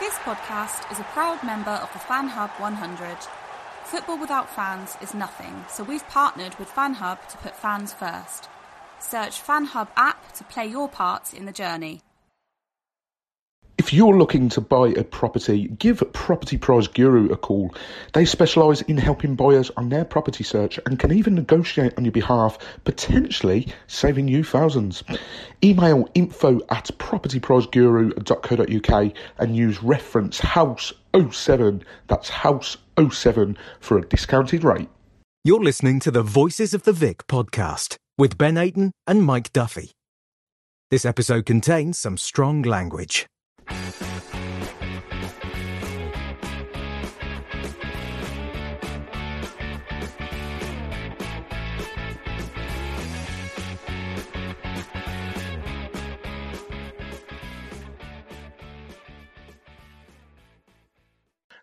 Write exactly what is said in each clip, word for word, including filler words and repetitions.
This podcast is a proud member of the Fan Hub one hundred. Football without fans is nothing, so we've partnered with Fan Hub to put fans first. Search Fan Hub app to play your part in the journey. If you're looking to buy a property, give Property Price Guru a call. They specialise in helping buyers on their property search and can even negotiate on your behalf, potentially saving you thousands. Email info at property price guru dot co dot uk and use reference house oh seven, that's house oh seven, for a discounted rate. You're listening to the Voices of the Vic podcast with Ben Ayton and Mike Duffy. This episode contains some strong language.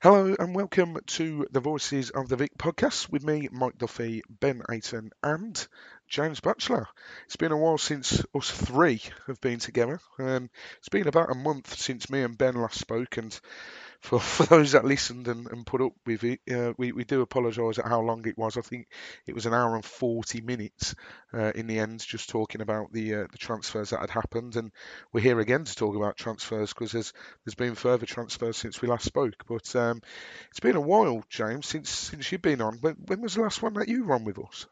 Hello and welcome to the Voices of the Vic podcast with me, Mike Duffy, Ben Ayton and James Batchelor. It's been a while since us three have been together. Um, it's been about a month since me and Ben last spoke, and for, for those that listened and, and put up with it, uh, we, we do apologise at how long it was. I think it was an hour and forty minutes uh, in the end, just talking about the uh, the transfers that had happened, and we're here again to talk about transfers because there's there's been further transfers since we last spoke. But um, it's been a while, James, since since you've been on. When, when was the last one that you were on with us?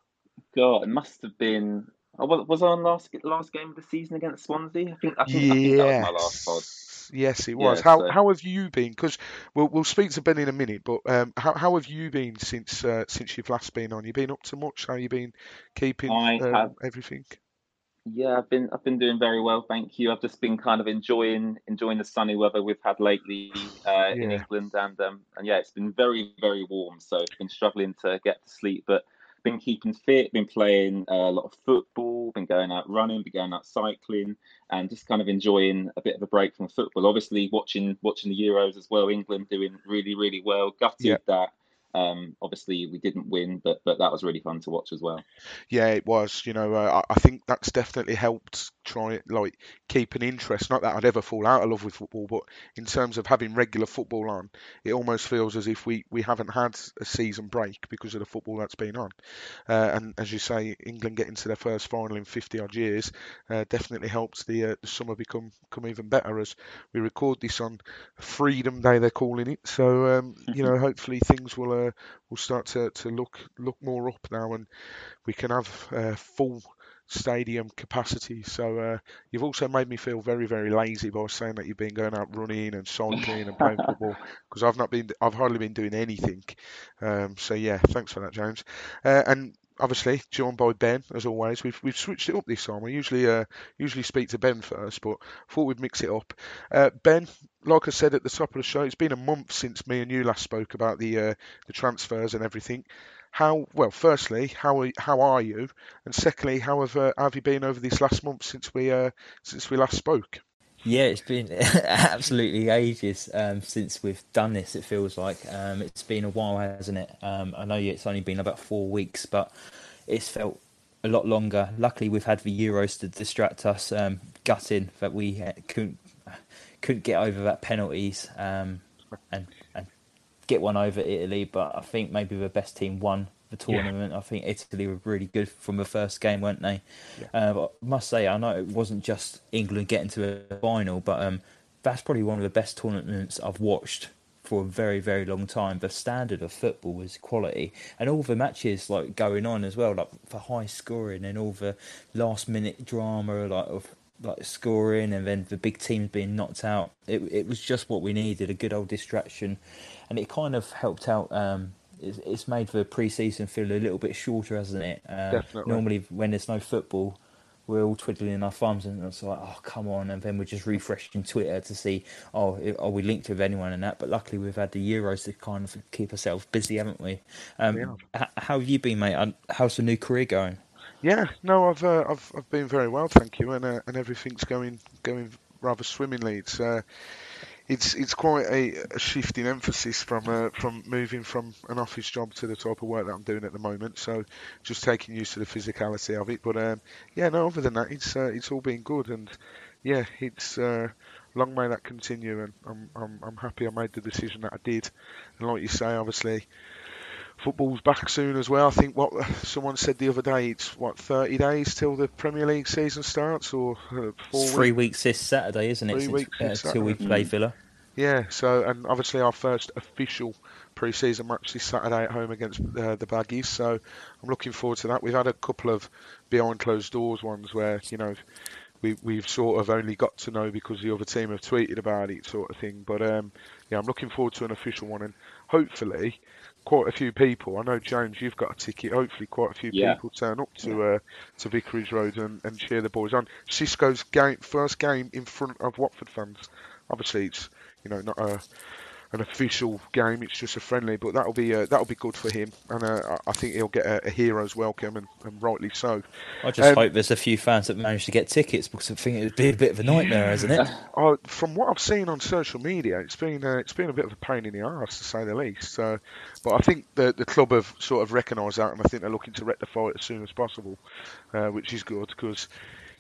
God, it must have been. Oh, was I on last last game of the season against Swansea? I think I think, yes. I think that was my last pod. Yes, it was. Yeah, how so. How have you been? Because we'll we'll speak to Ben in a minute. But um, how how have you been since uh, since you've last been on? You been up to much? How you been keeping I um, have, everything? Yeah, I've been I've been doing very well, thank you. I've just been kind of enjoying enjoying the sunny weather we've had lately uh, yeah. in England, and um and yeah, it's been very very warm. So I've been struggling to get to sleep, but. Been keeping fit, been playing a lot of football, been going out running, been going out cycling, and just kind of enjoying a bit of a break from football. Obviously, watching watching the Euros as well. England doing really, really well. Gutted yeah. that. Um, obviously, we didn't win, but but that was really fun to watch as well. Yeah, it was. You know, uh, I think that's definitely helped try like keep an interest. Not that I'd ever fall out of love with football, but in terms of having regular football on, it almost feels as if we, we haven't had a season break because of the football that's been on. Uh, and as you say, England getting to their first final in fifty odd years uh, definitely helps the, uh, the summer become come even better. As we record this on Freedom Day, they're calling it. So um, you know, hopefully things will. Uh, We'll start to, to look look more up now, and we can have uh, full stadium capacity. So uh, you've also made me feel very very lazy by saying that you've been going out running and cycling and playing football, because I've not been I've hardly been doing anything. Um, so yeah, thanks for that, James. Uh, and obviously joined by Ben as always. We've we've switched it up this time. I usually uh, usually speak to Ben first, but thought we'd mix it up. Uh, Ben. Like I said at the top of the show, it's been a month since me and you last spoke about the uh, the transfers and everything. how well, firstly, how are, how are you? And secondly, how have uh, have you been over these last months since we uh, since we last spoke? Yeah, it's been absolutely ages um, since we've done this, it feels like. Um, it's been a while, hasn't it? Um, I know it's only been about four weeks, but it's felt a lot longer. Luckily, we've had the Euros to distract us, um, gutting that we couldn't, couldn't get over that penalties um, and, and get one over Italy. But I think maybe the best team won the tournament. Yeah. I think Italy were really good from the first game, weren't they? Yeah. Uh, but I must say, I know it wasn't just England getting to a final, but um, that's probably one of the best tournaments I've watched for a very, very long time. The standard of football was quality, and all the matches like going on as well, like for high scoring and all the last minute drama, like of like scoring and then the big teams being knocked out. It it was just what we needed, a good old distraction, and it kind of helped out. Um, It's made the pre-season feel a little bit shorter, hasn't it? Um, Definitely. Normally, when there's no football, we're all twiddling our thumbs and it's like, oh, come on. And then we're just refreshing Twitter to see, oh, are we linked with anyone and that? But luckily, we've had the Euros to kind of keep ourselves busy, haven't we? Um, yeah. h- how have you been, mate? How's the new career going? Yeah, no, I've uh, I've I've been very well, thank you, and uh, and everything's going going rather swimmingly. It's. Uh, It's it's quite a, a shift in emphasis from uh, from moving from an office job to the type of work that I'm doing at the moment. So just taking used to the physicality of it. But um, yeah, no. Other than that, it's uh, it's all been good, and yeah, it's uh, long may that continue. And I'm I'm I'm happy I made the decision that I did. And like you say, obviously, football's back soon as well. I think what someone said the other day, it's what thirty days till the Premier League season starts, or uh, four it's three weeks. weeks this Saturday, isn't it? Three weeks uh, till we play Villa. Yeah, so, and obviously our first official pre-season match this Saturday at home against uh, the Baggies, so I'm looking forward to that. We've had a couple of behind closed doors ones where, you know, we, we've sort of only got to know because the other team have tweeted about it, sort of thing, but um, yeah, I'm looking forward to an official one, and hopefully quite a few people, I know James, you've got a ticket, hopefully quite a few yeah. people turn up to uh, to Vicarage Road and, and cheer the boys on. Xisco's game, first game in front of Watford fans, obviously it's You know, not a, an official game. It's just a friendly, but that'll be uh, that'll be good for him, and uh, I think he'll get a, a hero's welcome, and, and rightly so. I just um, hope there's a few fans that manage to get tickets, because I think it'd be a bit of a nightmare, isn't it? Uh, from what I've seen on social media, it's been uh, it's been a bit of a pain in the arse, to say the least. So, but I think the the club have sort of recognised that, and I think they're looking to rectify it as soon as possible, uh, which is good because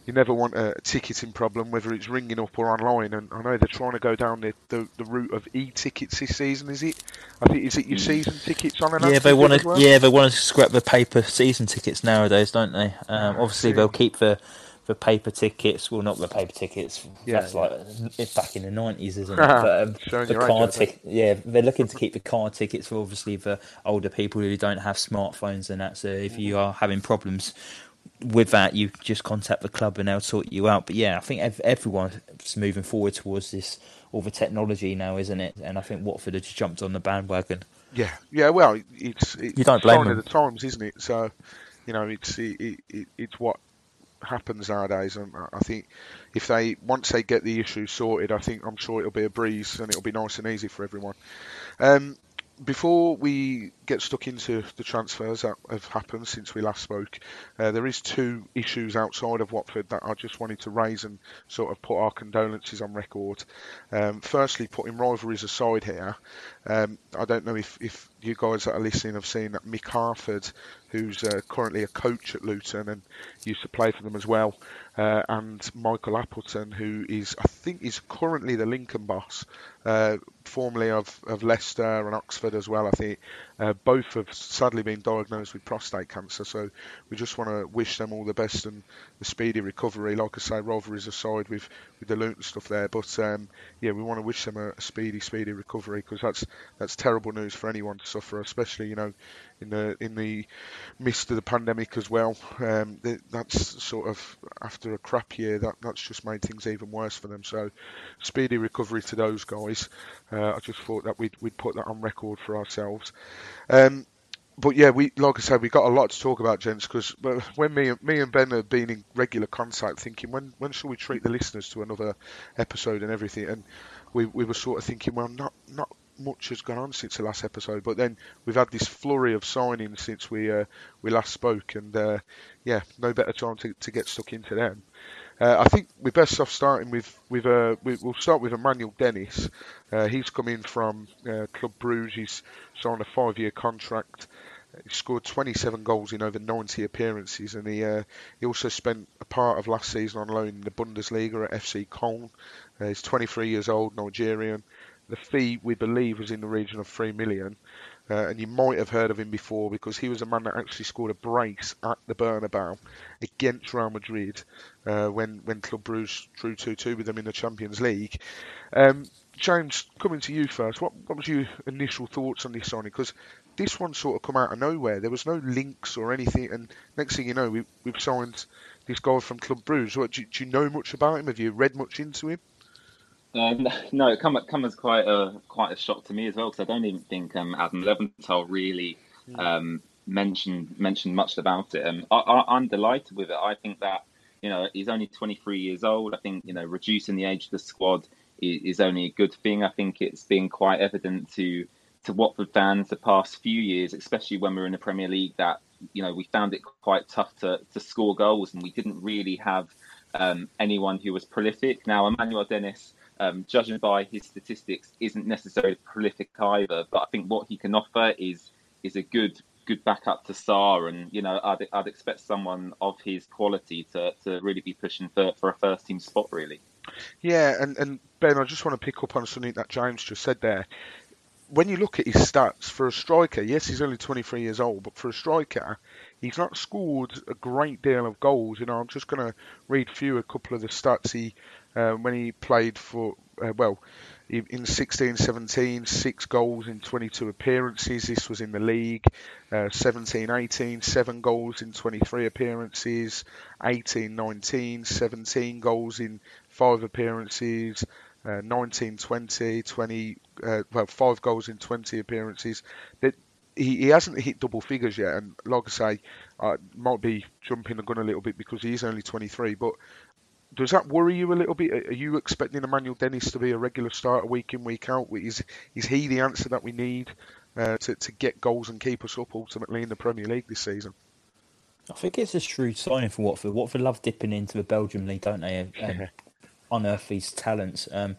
you never want a ticketing problem, whether it's ringing up or online. And I know they're trying to go down the, the, the route of e-tickets this season. Is it? I think is it your season tickets on? Yeah, they want to. Well? Yeah, they want to scrap the paper season tickets nowadays, don't they? Um, oh, obviously, they'll keep the the paper tickets. Well, not the paper tickets. Yeah, that's like it's back in the nineties, isn't it? But, um, the card ticket. Yeah, they're looking to keep the card tickets for obviously the older people who don't have smartphones and that. So if you are having problems with that, you just contact the club and they'll sort you out. But yeah, I think everyone's moving forward towards this, all the technology now, isn't it? And I think Watford have just jumped on the bandwagon. Yeah, yeah. Well, it's it's you don't blame them. Of the times, isn't it? So, you know, it's it, it, it, it's what happens nowadays, and I think if they once they get the issue sorted, I think I'm sure it'll be a breeze and it'll be nice and easy for everyone. Um, Before we get stuck into the transfers that have happened since we last spoke, uh, there is two issues outside of Watford that I just wanted to raise and sort of put our condolences on record. Um, firstly, putting rivalries aside here, um, I don't know if, if you guys that are listening have seen that Mick Harford, who's uh, currently a coach at Luton and used to play for them as well, uh, and Michael Appleton, who is, I think, is currently the Lincoln boss, uh, formerly of, of Leicester and Oxford as well, I think. Uh, both have sadly been diagnosed with prostate cancer, so we just want to wish them all the best and the speedy recovery. Like I say, rivalries aside with, with the Luton stuff there, but um, yeah, we want to wish them a, a speedy, speedy recovery, because that's that's terrible news for anyone to suffer, especially, you know, in the in the midst of the pandemic as well. Um, that's sort of after a crap year, that that's just made things even worse for them. So, speedy recovery to those guys. Uh, I just thought that we'd we'd put that on record for ourselves. Um, but yeah, we like I said, we got a lot to talk about, gents. Because when me and me and Ben have been in regular contact, thinking when when shall we treat the listeners to another episode and everything, and we we were sort of thinking, well, not not. much has gone on since the last episode, but then we've had this flurry of signings since we uh, we last spoke, and uh, yeah, no better time to, to get stuck into them. Uh, I think we're best off starting with with uh, we, we'll start with Emmanuel Dennis. Uh, he's come in from uh, Club Bruges. He's signed a five-year contract. He scored twenty-seven goals in over ninety appearances, and he uh, he also spent a part of last season on loan in the Bundesliga at F C Köln. Uh, he's twenty-three years old, Nigerian. The fee, we believe, was in the region of three million pounds, uh, and you might have heard of him before because he was a man that actually scored a brace at the Bernabeu against Real Madrid uh, when, when Club Bruges drew two two with them in the Champions League. Um, James, coming to you first, what, what was your initial thoughts on this signing? Because this one sort of come out of nowhere. There was no links or anything, and next thing you know, we, we've signed this guy from Club Bruges. What, do, do you know much about him? Have you read much into him? Um, no, it come, come as quite a quite a shock to me as well, because I don't even think um, Adam Leventhal really um, mentioned mentioned much about it. Um, I, I, I'm delighted with it. I think that, you know, he's only twenty-three years old. I think, you know, reducing the age of the squad is, is only a good thing. I think it's been quite evident to to Watford fans the past few years, especially when we were in the Premier League, that, you know, we found it quite tough to to score goals, and we didn't really have um, anyone who was prolific. Now, Emmanuel Dennis, Um, judging by his statistics, isn't necessarily prolific either, but I think what he can offer is is a good good backup to Sarr, and, you know, I'd I'd expect someone of his quality to, to really be pushing for, for a first team spot, really. Yeah, and, and Ben, I just want to pick up on something that James just said there. When you look at his stats for a striker, yes, he's only twenty-three years old, but for a striker, he's not scored a great deal of goals. You know, I'm just going to read through a couple of the stats he uh, when he played for. Uh, well, in sixteen seventeen, six goals in twenty-two appearances. This was in the league. seventeen eighteen, uh, seven goals in twenty-three appearances. eighteen nineteen, seventeen goals in five appearances. Uh, nineteen twenty, twenty, uh, well, five goals in twenty appearances. That he, he hasn't hit double figures yet, and like I say, I uh, might be jumping the gun a little bit because he is only twenty-three. But does that worry you a little bit? Are you expecting Emmanuel Dennis to be a regular starter week in, week out? Is is he the answer that we need uh, to to get goals and keep us up ultimately in the Premier League this season? I think it's a shrewd signing for Watford. Watford love dipping into the Belgium league, don't they? Um, unearth his talents. Um,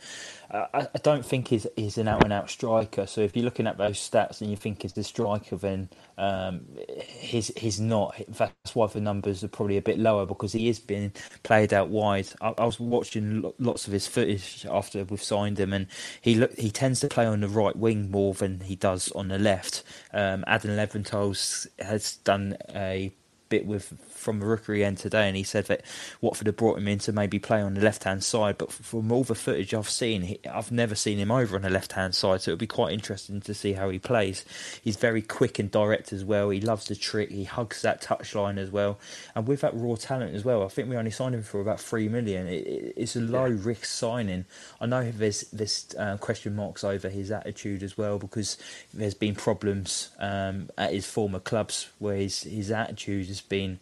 I, I don't think he's, he's an out-and-out striker. So if you're looking at those stats and you think he's the striker, then um, he's, he's not. That's why the numbers are probably a bit lower, because he is being played out wide. I, I was watching lots of his footage after we've signed him, and he look, he tends to play on the right wing more than he does on the left. Um, Adam Leventhal has done a bit with from the rookery end today, and he said that Watford had brought him in to maybe play on the left hand side, but from all the footage I've seen, he, I've never seen him over on the left hand side, so it'll be quite interesting to see how he plays. He's very quick and direct as well. He loves the trick. He hugs that touchline as well, and with that raw talent as well. I think we only signed him for about three million. It, it, it's a low yeah. risk signing. I know there's this uh, question marks over his attitude as well, because there's been problems um, at his former clubs where his, his attitude is been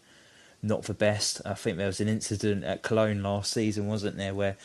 not the best. I think there was an incident at Cologne last season, wasn't there, where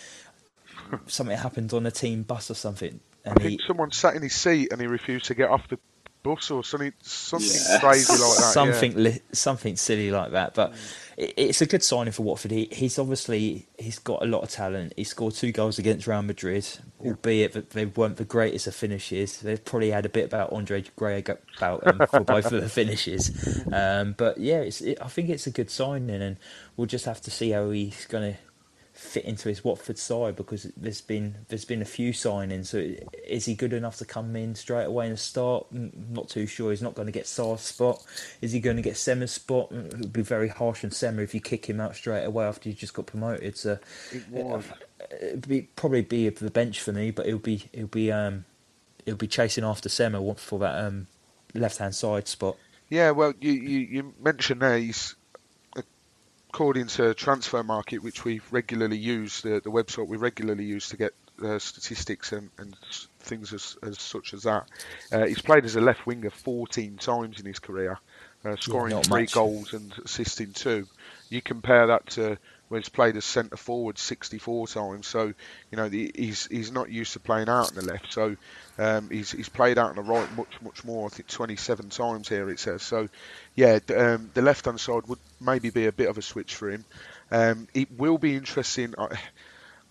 something happened on a team bus or something, and I he... think someone sat in his seat and he refused to get off the bus or something something yeah. crazy like that. something yeah. li- something silly like that. But mm. it, it's a good signing for Watford. He, he's obviously he's got a lot of talent. He scored two goals against Real Madrid, yeah. albeit that they weren't the greatest of finishes. They've probably had a bit about Andre Gray about them for both of the finishes. Um, but yeah, it's, it, I think it's a good signing, and we'll just have to see how he's going to fit into his Watford side, because there's been there's been a few signings. So is he good enough to come in straight away and start? Not too sure. He's not going to get Sarr's spot. Is he going to get Semmer's spot? It would be very harsh on Semmer if you kick him out straight away after you just got promoted. So it would be, probably be the bench for me, but he'll be he'll be um he'll be chasing after Semmer for that um left hand side spot. Yeah, well, you you, you mentioned there he's. According to Transfer Market, which we regularly use, the, the website we regularly use to get uh, statistics and, and things as, as such as that, uh, he's played as a left winger fourteen times in his career, uh, scoring yeah, three much. goals and assisting two. You compare that to where he's played as centre forward sixty-four times. So, you know, the, he's he's not used to playing out on the left. So um, he's he's played out on the right much, much more. I think twenty-seven times here it says. So, yeah, um, the left-hand side would maybe be a bit of a switch for him. Um, it will be interesting. I,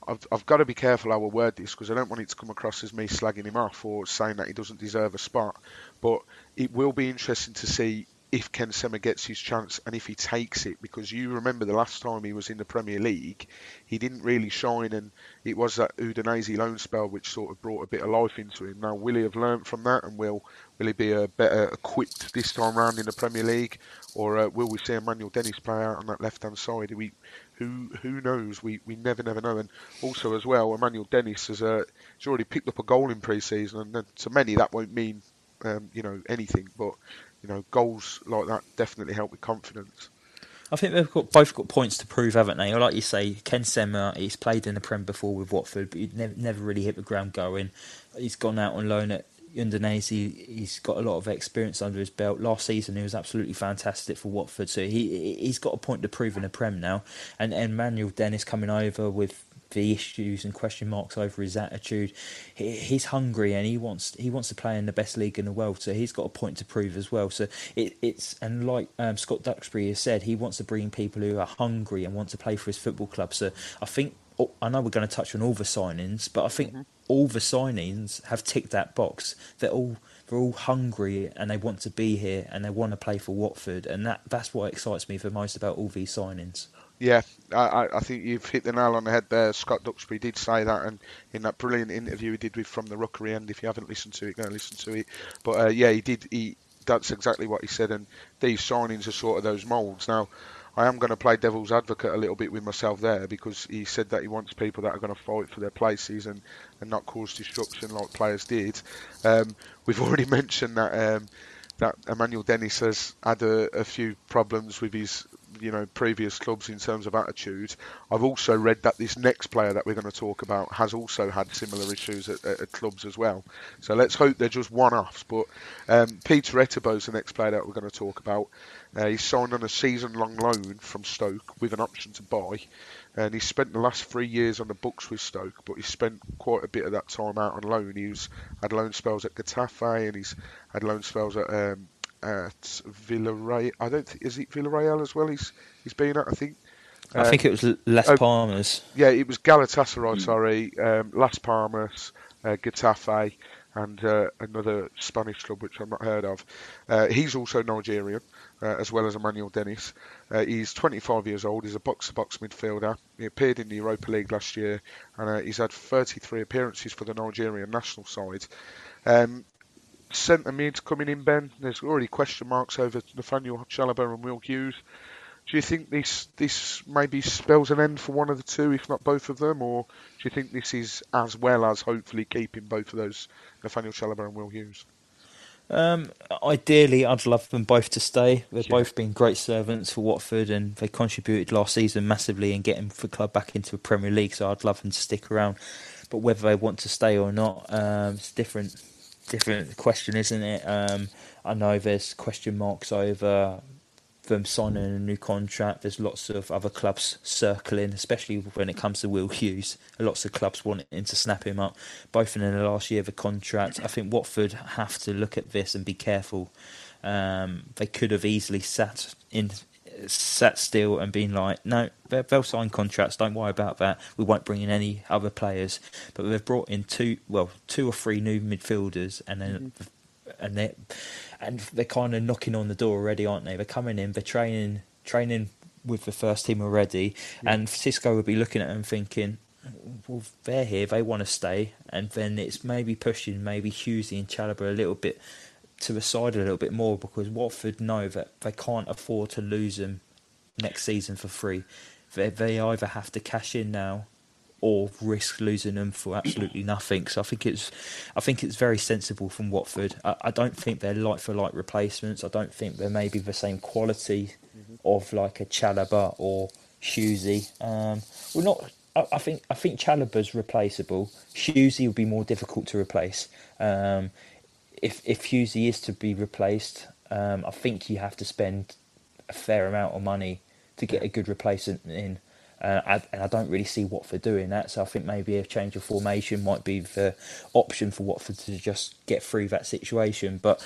I've, I've got to be careful how I word this because I don't want it to come across as me slagging him off or saying that he doesn't deserve a spot. But it will be interesting to see if Ken Semmer gets his chance and if he takes it, because you remember the last time he was in the Premier League, he didn't really shine, and it was that Udinese loan spell which sort of brought a bit of life into him. Now, will he have learnt from that, and will will he be a better equipped this time round in the Premier League, or uh, will we see Emmanuel Dennis play out on that left-hand side? We who who knows? We we never never know. And also as well, Emmanuel Dennis has uh, he's already picked up a goal in pre-season, and to many that won't mean um, you know anything, but. You know, goals like that definitely help with confidence. I think they've got both got points to prove, haven't they? Like you say, Ken Semmer, he's played in the Prem before with Watford, but he never, never really hit the ground going. He's gone out on loan at Udinese. He's got a lot of experience under his belt. Last season, he was absolutely fantastic for Watford, so he, he's got a point to prove in the Prem now. And, and Emmanuel Dennis coming over with the issues and question marks over his attitude. He, he's hungry and he wants he wants to play in the best league in the world, so he's got a point to prove as well. So it, it's and like um, Scott Duxbury has said, he wants to bring people who are hungry and want to play for his football club. So I think oh, I know we're going to touch on all the signings, but I think mm-hmm. all the signings have ticked that box. They're all they're all hungry and they want to be here and they want to play for Watford, and that that's what excites me the most about all these signings. Yeah, I, I think you've hit the nail on the head there. Scott Duxbury did say that, and in that brilliant interview he did with From the Rookery, and if you haven't listened to it, go and listen to it. But uh, yeah, he did. He, that's exactly what he said, and these signings are sort of those moulds. Now, I am going to play devil's advocate a little bit with myself there, because he said that he wants people that are going to fight for their places and, and not cause disruption like players did. Um, we've already mentioned that um, that Emmanuel Dennis has had a, a few problems with his... you know, previous clubs in terms of attitude. I've also read that this next player that we're going to talk about has also had similar issues at, at, at clubs as well. So let's hope they're just one-offs. But um, Peter Etebo is the next player that we're going to talk about. Uh, he's signed on a season-long loan from Stoke with an option to buy. And he spent the last three years on the books with Stoke, but he spent quite a bit of that time out on loan. He's had loan spells at Getafe, and he's had loan spells at... Um, At Villarreal, I don't think is it Villarreal as well. He's he's been at I think. Um, I think it was Las Palmas. Oh, yeah, it was Galatasaray. Mm. Sorry, um, Las Palmas, uh, Getafe, and uh, another Spanish club which I've not heard of. Uh, he's also Nigerian, uh, as well as Emmanuel Dennis. Uh, he's twenty-five years old. He's a box-to-box midfielder. He appeared in the Europa League last year, and uh, he's had thirty-three appearances for the Nigerian national side. Um, Centre mid coming in, Ben. There's already question marks over Nathaniel Chalobah and Will Hughes. Do you think this this maybe spells an end for one of the two, if not both of them, or do you think this is as well as hopefully keeping both of those, Nathaniel Chalobah and Will Hughes? Um, ideally, I'd love them both to stay. They've yeah. both been great servants for Watford, and they contributed last season massively in getting the club back into the Premier League. So I'd love them to stick around. But whether they want to stay or not, um, it's different. Different question, isn't it? Um, I know there's question marks over them signing a new contract. There's lots of other clubs circling, especially when it comes to Will Hughes. Lots of clubs wanting to snap him up, both in the last year of the contract. I think Watford have to look at this and be careful. Um, they could have easily sat in, sat still and been like, no, they'll sign contracts, don't worry about that, we won't bring in any other players. But they've brought in two well two or three new midfielders, and then mm-hmm. and they and they're kind of knocking on the door already, aren't they? They're coming in, they're training training with the first team already, mm-hmm. and Xisco will be looking at them thinking, well, they're here, they want to stay. And then it's maybe pushing maybe Hughesy and Chalobah a little bit to the side a little bit more, because Watford know that they can't afford to lose them next season for free. They, they either have to cash in now or risk losing them for absolutely nothing. So I think it's I think it's very sensible from Watford. I, I don't think they're like-for-like replacements. I don't think they're maybe the same quality mm-hmm. of like a Chalobah or Hughesy. Um, well, not... I think I think Chalobah's replaceable. Hughesy will be more difficult to replace. Um... If if Hughesy is to be replaced, um, I think you have to spend a fair amount of money to get a good replacement in. Uh, I, and I don't really see Watford doing that. So I think maybe a change of formation might be the option for Watford to just get through that situation. But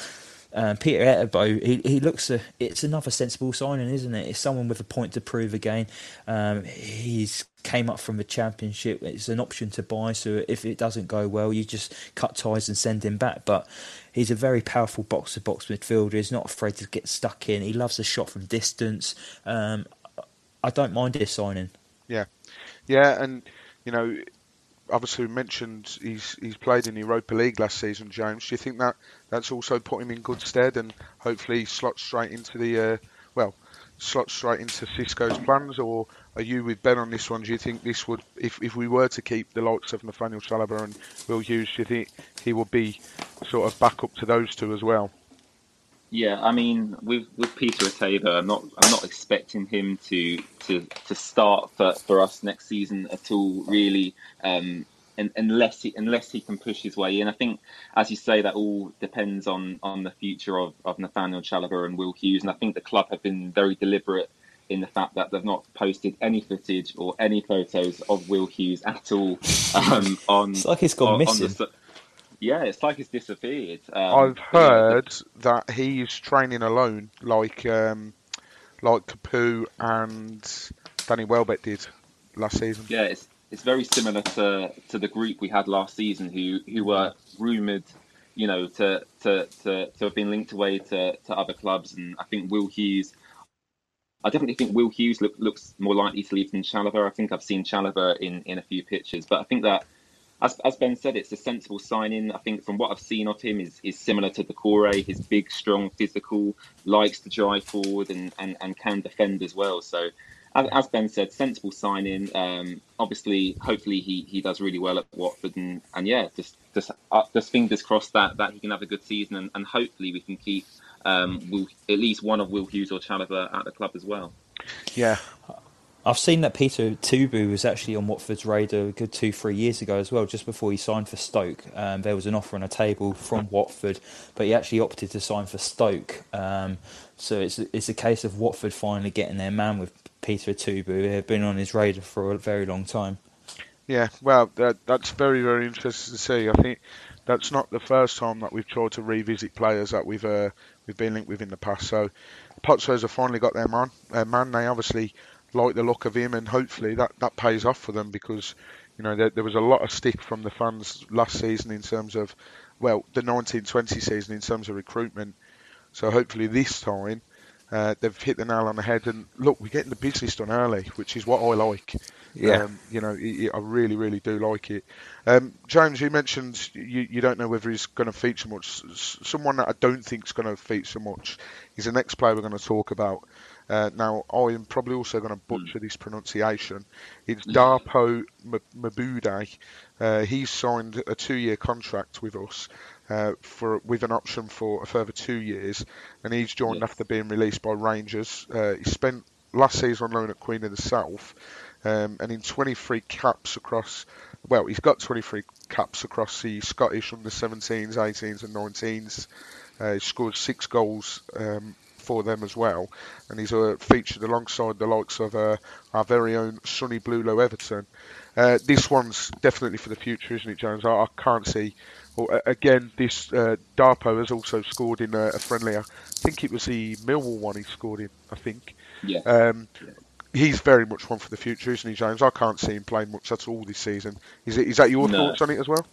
um, Peter Etebo, he, he looks, a, it's another sensible signing, isn't it? It's someone with a point to prove again. Um, he's came up from the Championship. It's an option to buy. So if it doesn't go well, you just cut ties and send him back. But he's a very powerful box-to-box midfielder. He's not afraid to get stuck in. He loves a shot from distance. Um, I don't mind his signing. Yeah, yeah, and you know, obviously we mentioned he's he's played in the Europa League last season, James. Do you think that that's also put him in good stead and hopefully slots straight into the uh, well, slots straight into Xisco's plans? Or are you with Ben on this one? Do you think this would, if if we were to keep the likes of Nathaniel Chalobah and Will Hughes, do you think he would be sort of back up to those two as well? Yeah, I mean, with with Peter Etebo, I'm not I'm not expecting him to to, to start for, for us next season at all, really, um, and, unless he unless he can push his way in. I think, as you say, that all depends on, on the future of, of Nathaniel Chalobah and Will Hughes, and I think the club have been very deliberate in the fact that they've not posted any footage or any photos of Will Hughes at all. Um, on it's like he's gone on, missing. On the, Yeah, it's like he's disappeared. Um, I've heard that he's training alone, like um, like Kapu and Danny Welbeck did last season. Yeah, it's it's very similar to, to the group we had last season, who who were rumoured, you know, to to, to to have been linked away to, to other clubs, and I think Will Hughes. I definitely think Will Hughes look, looks more likely to leave than Chalobah. I think I've seen Chalobah in, in a few pictures, but I think that. As, as Ben said, it's a sensible signing. I think from what I've seen of him is, is similar to Decore. He's big, strong, physical, likes to drive forward and, and, and can defend as well. So, as, as Ben said, sensible signing. Um, obviously, hopefully he, he does really well at Watford. And, and yeah, just just, uh, just fingers crossed that, that he can have a good season. And, and hopefully we can keep um, Will, at least one of Will Hughes or Chalobah at the club as well. Yeah. I've seen that Peter Etebo was actually on Watford's radar a good two, three years ago as well, just before he signed for Stoke. Um, there was an offer on a table from Watford, but he actually opted to sign for Stoke. Um, so it's it's a case of Watford finally getting their man with Peter Etebo, who had been on his radar for a very long time. Yeah, well, that, that's very, very interesting to see. I think that's not the first time that we've tried to revisit players that we've uh, we've been linked with in the past. So Potsos have finally got their man. Their man, they obviously like the look of him, and hopefully that, that pays off for them, because you know there, there was a lot of stick from the fans last season in terms of, well, the nineteen twenty season in terms of recruitment. So hopefully this time uh, they've hit the nail on the head, and look, we're getting the business done early, which is what I like. Yeah, um, you know, it, it, I really, really do like it. Um, James, you mentioned you, you don't know whether he's going to feature much. Someone that I don't think is going to feature much is the next player we're going to talk about. Uh, now, I am probably also going to butcher mm. this pronunciation. It's Dapo Mebude. Uh, he's signed a two-year contract with us uh, for with an option for a further two years, and he's joined yes. after being released by Rangers. Uh, he spent last season on loan at Queen of the South, um, and in twenty-three caps across, well, he's got twenty-three caps across the Scottish under seventeens, eighteens and nineteens. Uh, he scored six goals um for them as well, and he's uh, featured alongside the likes of uh, our very own Sonny Blulow Everton. Uh, this one's definitely for the future, isn't it, Jones? I, I can't see. Well, again, this uh, Dapo has also scored in a, a friendly. I think it was the Millwall one he scored in. I think. Yeah. Um, yeah. He's very much one for the future, isn't he, James? I can't see him playing much at all this season. Is it? Is that your no. thoughts on it as well?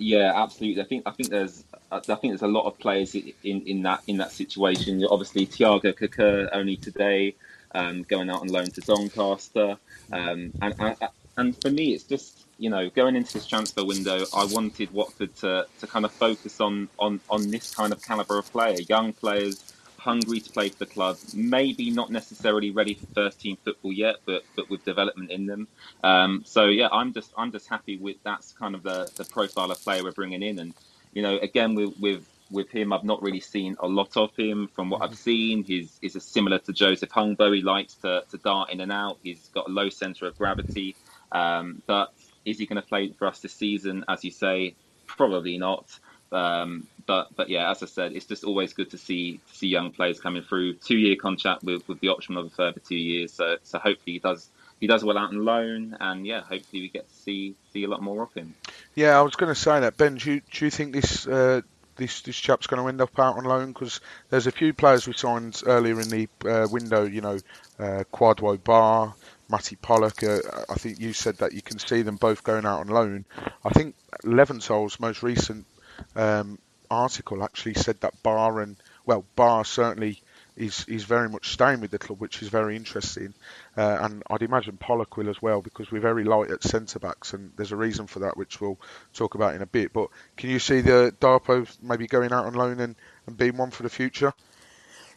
Yeah, absolutely. I think I think there's I think there's a lot of players in, in that in that situation. Obviously, Tiago Cuker only today um, going out on loan to Doncaster, um, and, and and for me, it's just you know going into this transfer window, I wanted Watford to, to kind of focus on, on, on this kind of calibre of player, young players hungry to play for the club, maybe not necessarily ready for first team football yet, but but with development in them. Um, so yeah, I'm just I'm just happy with that's kind of the, the profile of player we're bringing in, and you know again with with with him, I've not really seen a lot of him from what I've seen. He's is similar to Joseph Hungbo. He likes to to dart in and out. He's got a low centre of gravity, um, but is he going to play for us this season? As you say, probably not. Um, But but yeah, as I said, it's just always good to see see young players coming through. Two year contract with, with the option of a further two years. So so hopefully he does he does well out on loan, and yeah, hopefully we get to see see a lot more of him. Yeah, I was going to say that, Ben. Do you, do you think this uh, this this chap's going to end up out on loan? Because there's a few players we signed earlier in the uh, window. You know, uh, Kwadwo Baah, Matty Pollock. Uh, I think you said that you can see them both going out on loan. I think Levensol's most recent um, article actually said that Baah and well, Baah certainly. He's, he's very much staying with the club, which is very interesting. Uh, and I'd imagine Pollock will as well, because we're very light at centre-backs, and there's a reason for that, which we'll talk about in a bit. But can you see the Dapo maybe going out on loan and, and being one for the future?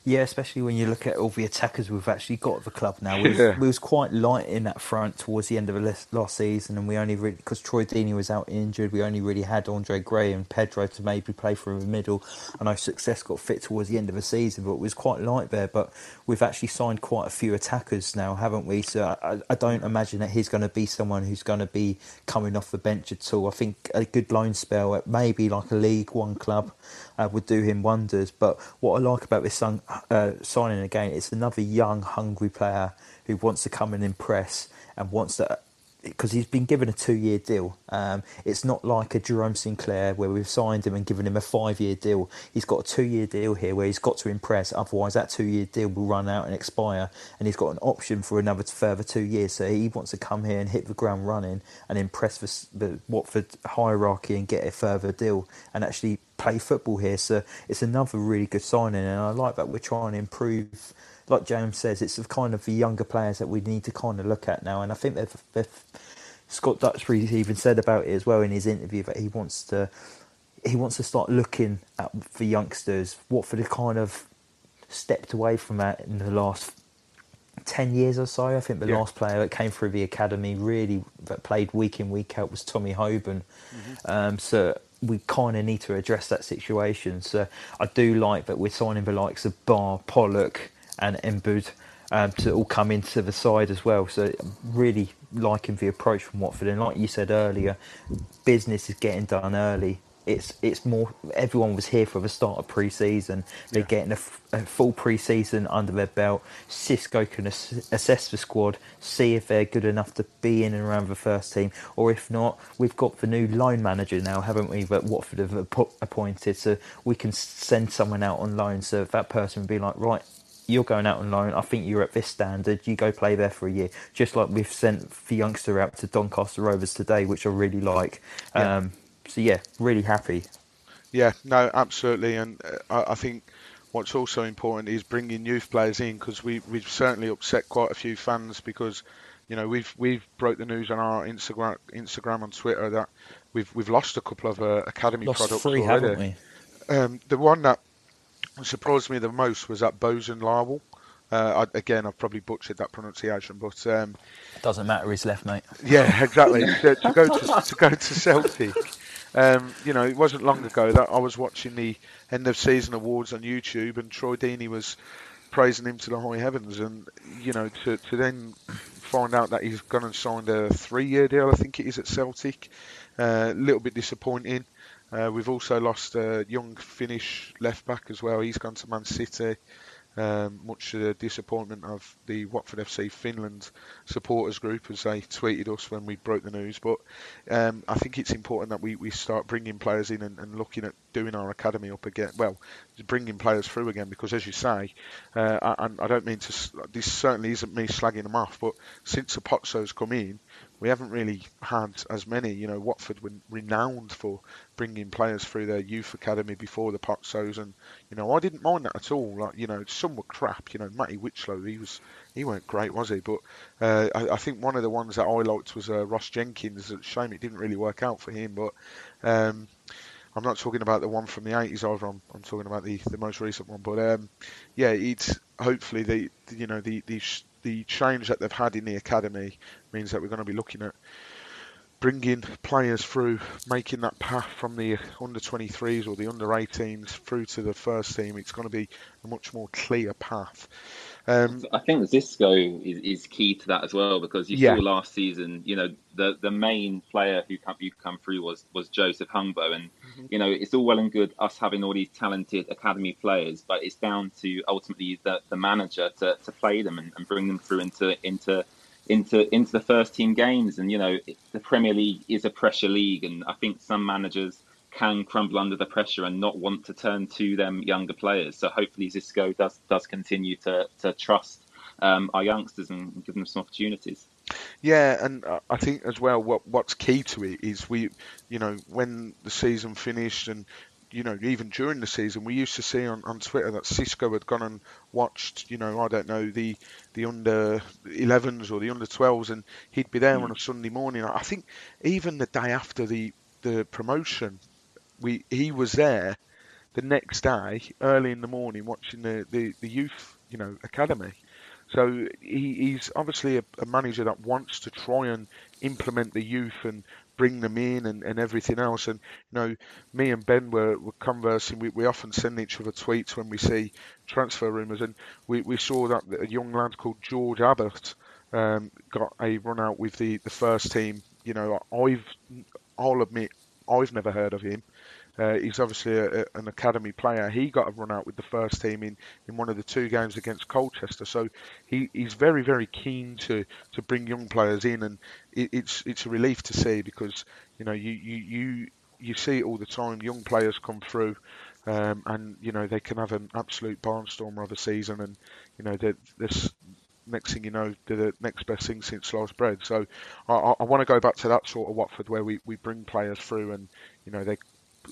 Yeah, especially when you look at all the attackers we've actually got at the club now. We, yeah. we was quite light in that front towards the end of the last season, and we only really, because Troy Deeney was out injured, we only really had Andre Gray and Pedro to maybe play through the middle. I know Success got fit towards the end of the season, but it was quite light there. But we've actually signed quite a few attackers now, haven't we? So I, I don't imagine that he's going to be someone who's going to be coming off the bench at all. I think a good loan spell at maybe like a League One club uh, would do him wonders. But what I like about this song, Uh, signing again, it's another young, hungry player who wants to come and impress and wants to, because he's been given a two-year deal. Um, it's not like a Jerome Sinclair where we've signed him and given him a five-year deal. He's got a two-year deal here where he's got to impress, otherwise that two-year deal will run out and expire, and he's got an option for another further two years. So he wants to come here and hit the ground running and impress the, the Watford hierarchy and get a further deal and actually play football here. So it's another really good signing, and I like that we're trying to improve. Like James says, it's the kind of the younger players that we need to kind of look at now, and I think they've, they've, Scott Duxbury even said about it as well in his interview that he wants to he wants to start looking at the youngsters. Watford have kind of stepped away from that in the last ten years or so. I think the yeah. last player that came through the academy really that played week in week out was Tommy Hoban. Mm-hmm. Um, so. We kind of need to address that situation. So I do like that we're signing the likes of Baah, Pollock and Embude um, to all come into the side as well. So really liking the approach from Watford. And like you said earlier, business is getting done early. It's it's more, everyone was here for the start of pre-season. They're yeah. getting a, a full pre-season under their belt. Xisco can ass- assess the squad, see if they're good enough to be in and around the first team, or if not, we've got the new loan manager now, haven't we, that Watford have appointed, so we can send someone out on loan. So if that person would be like, right, you're going out on loan, I think you're at this standard, you go play there for a year. Just like we've sent the youngster out to Doncaster Rovers today, which I really like. Yeah. Um So yeah, really happy. Yeah, no, absolutely, and uh, I think what's also important is bringing youth players in, because we we've certainly upset quite a few fans, because you know we've we've broke the news on our Instagram, Instagram and Twitter that we've we've lost a couple of uh, academy lost products three, already. Haven't we? Um, the one that surprised me the most was that Bozen Larwell. Uh, I, again, I've probably butchered that pronunciation, but um, it doesn't matter. He's left, mate. Yeah, exactly. to, to go to, to go to Celtic. Um, you know, it wasn't long ago that I was watching the end of season awards on YouTube, and Troy Deeney was praising him to the high heavens, and you know, to, to then find out that he's gone and signed a three-year deal, I think it is, at Celtic, a uh, little bit disappointing. Uh, we've also lost a young Finnish left back as well. He's gone to Man City, um, much to the disappointment of the Watford F C Finland supporters group, as they tweeted us when we broke the news. But um, I think it's important that we, we start bringing players in and, and looking at doing our academy up again, well, bringing players through again, because as you say, uh, I, I don't mean to, this certainly isn't me slagging them off, but since Apozzo's come in, we haven't really had as many. You know, Watford were renowned for bringing players through their youth academy before the Pozzos, and you know, I didn't mind that at all. Like, you know, some were crap. You know, Matty Whichlow, he was, he weren't great, was he? But uh, I, I think one of the ones that I liked was uh, Ross Jenkins. Shame it didn't really work out for him, but um, I'm not talking about the one from the eighties either. I'm, I'm talking about the, the most recent one. But um, yeah, it's hopefully the, you know, the the. The change that they've had in the academy means that we're going to be looking at bringing players through, making that path from the under twenty-threes or the under eighteens through to the first team. It's going to be a much more clear path. Um, I think Xisco is, is key to that as well, because you yeah. saw last season, you know, the, the main player who come, who come through was, was Joseph Hungbo. And, mm-hmm. you know, it's all well and good us having all these talented academy players, but it's down to ultimately the, the manager to, to play them and, and bring them through into into into into the first team games. And, you know, the Premier League is a pressure league, and I think some managers can crumble under the pressure and not want to turn to them younger players. So hopefully Xisco does does continue to to trust um, our youngsters and give them some opportunities. Yeah, and I think as well what what's key to it is we, you know, when the season finished and, you know, even during the season, we used to see on, on Twitter that Xisco had gone and watched, you know, I don't know, the the under elevens or the under twelves, and he'd be there mm. on a Sunday morning. I think even the day after the, the promotion, we he was there the next day, early in the morning, watching the, the, the youth, you know, academy. So he, he's obviously a, a manager that wants to try and implement the youth and bring them in and, and everything else. And, you know, me and Ben were, were conversing. We, we often send each other tweets when we see transfer rumours. And we, we saw that a young lad called George Abbott um, got a run out with the, the first team. You know, I've, I'll admit, I've never heard of him. Uh, he's obviously a, a, an academy player. He got a run out with the first team in, in one of the two games against Colchester. So he, he's very, very keen to, to bring young players in, and it, it's it's a relief to see, because, you know, you you, you, you see it all the time. Young players come through, um, and, you know, they can have an absolute barnstormer of a season, and, you know, this next thing you know, they're the next best thing since sliced bread. So I, I, I want to go back to that sort of Watford where we, we bring players through, and, you know, they.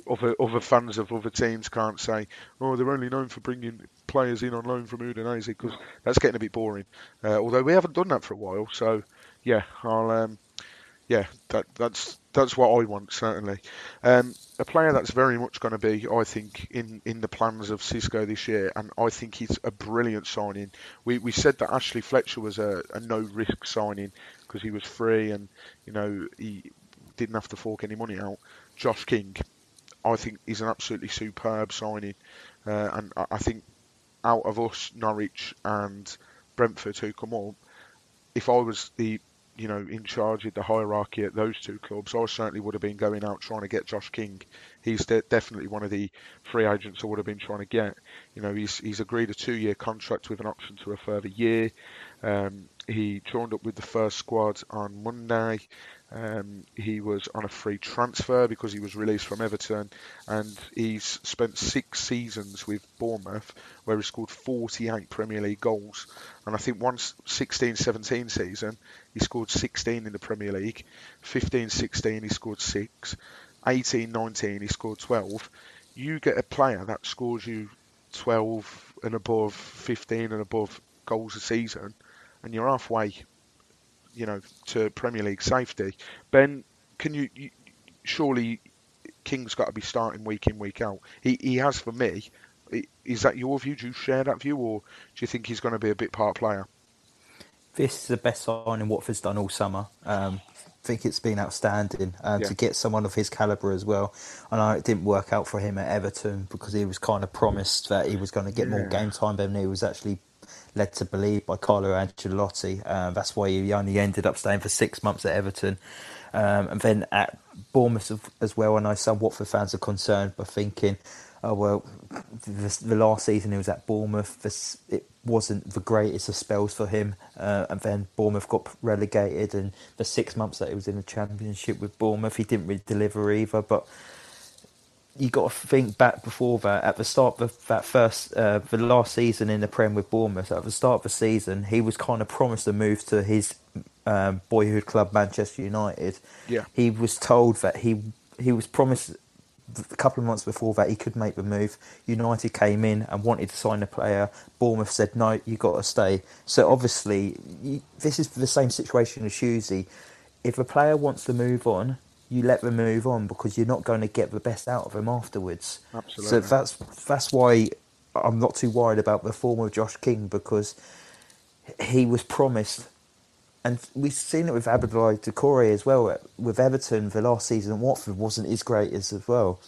Other other fans of other teams can't say, oh, they're only known for bringing players in on loan from Udinese, because that's getting a bit boring. Uh, although we haven't done that for a while, so yeah, I'll um, yeah, that that's that's what I want certainly. Um, a player that's very much going to be, I think, in, in the plans of Xisco this year, and I think he's a brilliant signing. We we said that Ashley Fletcher was a, a no risk signing because he was free and, you know, he didn't have to fork any money out. Josh King, I think he's an absolutely superb signing, uh, and I think out of us, Norwich and Brentford, who come up, if I was the, you know, in charge of the hierarchy at those two clubs, I certainly would have been going out trying to get Josh King. He's de- definitely one of the free agents I would have been trying to get. You know, he's he's agreed a two-year contract with an option to a further year. Um, he joined up with the first squad on Monday. Um, he was on a free transfer because he was released from Everton, and he's spent six seasons with Bournemouth, where he scored forty-eight Premier League goals. And I think once sixteen seventeen season, he scored sixteen in the Premier League. fifteen sixteen, he scored six. eighteen nineteen, he scored twelve. You get a player that scores you twelve and above, fifteen and above goals a season, and you're halfway, you know, to Premier League safety. Ben, can you, you surely King's got to be starting week in, week out. He he has for me. Is that your view? Do you share that view, or do you think he's going to be a bit part player? This is the best signing Watford's done all summer. Um, I think it's been outstanding uh, yeah. to get someone of his calibre as well. I know it didn't work out for him at Everton because he was kind of promised that he was going to get yeah. more game time than he was actually led to believe by Carlo Ancelotti. Uh, that's why he only ended up staying for six months at Everton. Um, and then at Bournemouth as well, I know some Watford fans are concerned by thinking, oh, well, the, the last season he was at Bournemouth, this, it wasn't the greatest of spells for him. Uh, and then Bournemouth got relegated, and the six months that he was in the Championship with Bournemouth, he didn't really deliver either. But you got to think back before that. At the start of that first, uh, the last season in the Prem with Bournemouth, at the start of the season, he was kind of promised a move to his um, boyhood club, Manchester United. Yeah, he was told that he he was promised a couple of months before that he could make the move. United came in and wanted to sign a player. Bournemouth said no, you got to stay. So obviously, you, this is the same situation as Shuzi. If a player wants to move on, you let them move on, because you're not going to get the best out of them afterwards. Absolutely. So that's that's why I'm not too worried about the form of Josh King, because he was promised, and we've seen it with Abdoulaye Doucouré as well. With Everton, the last season at Watford wasn't his greatest as well.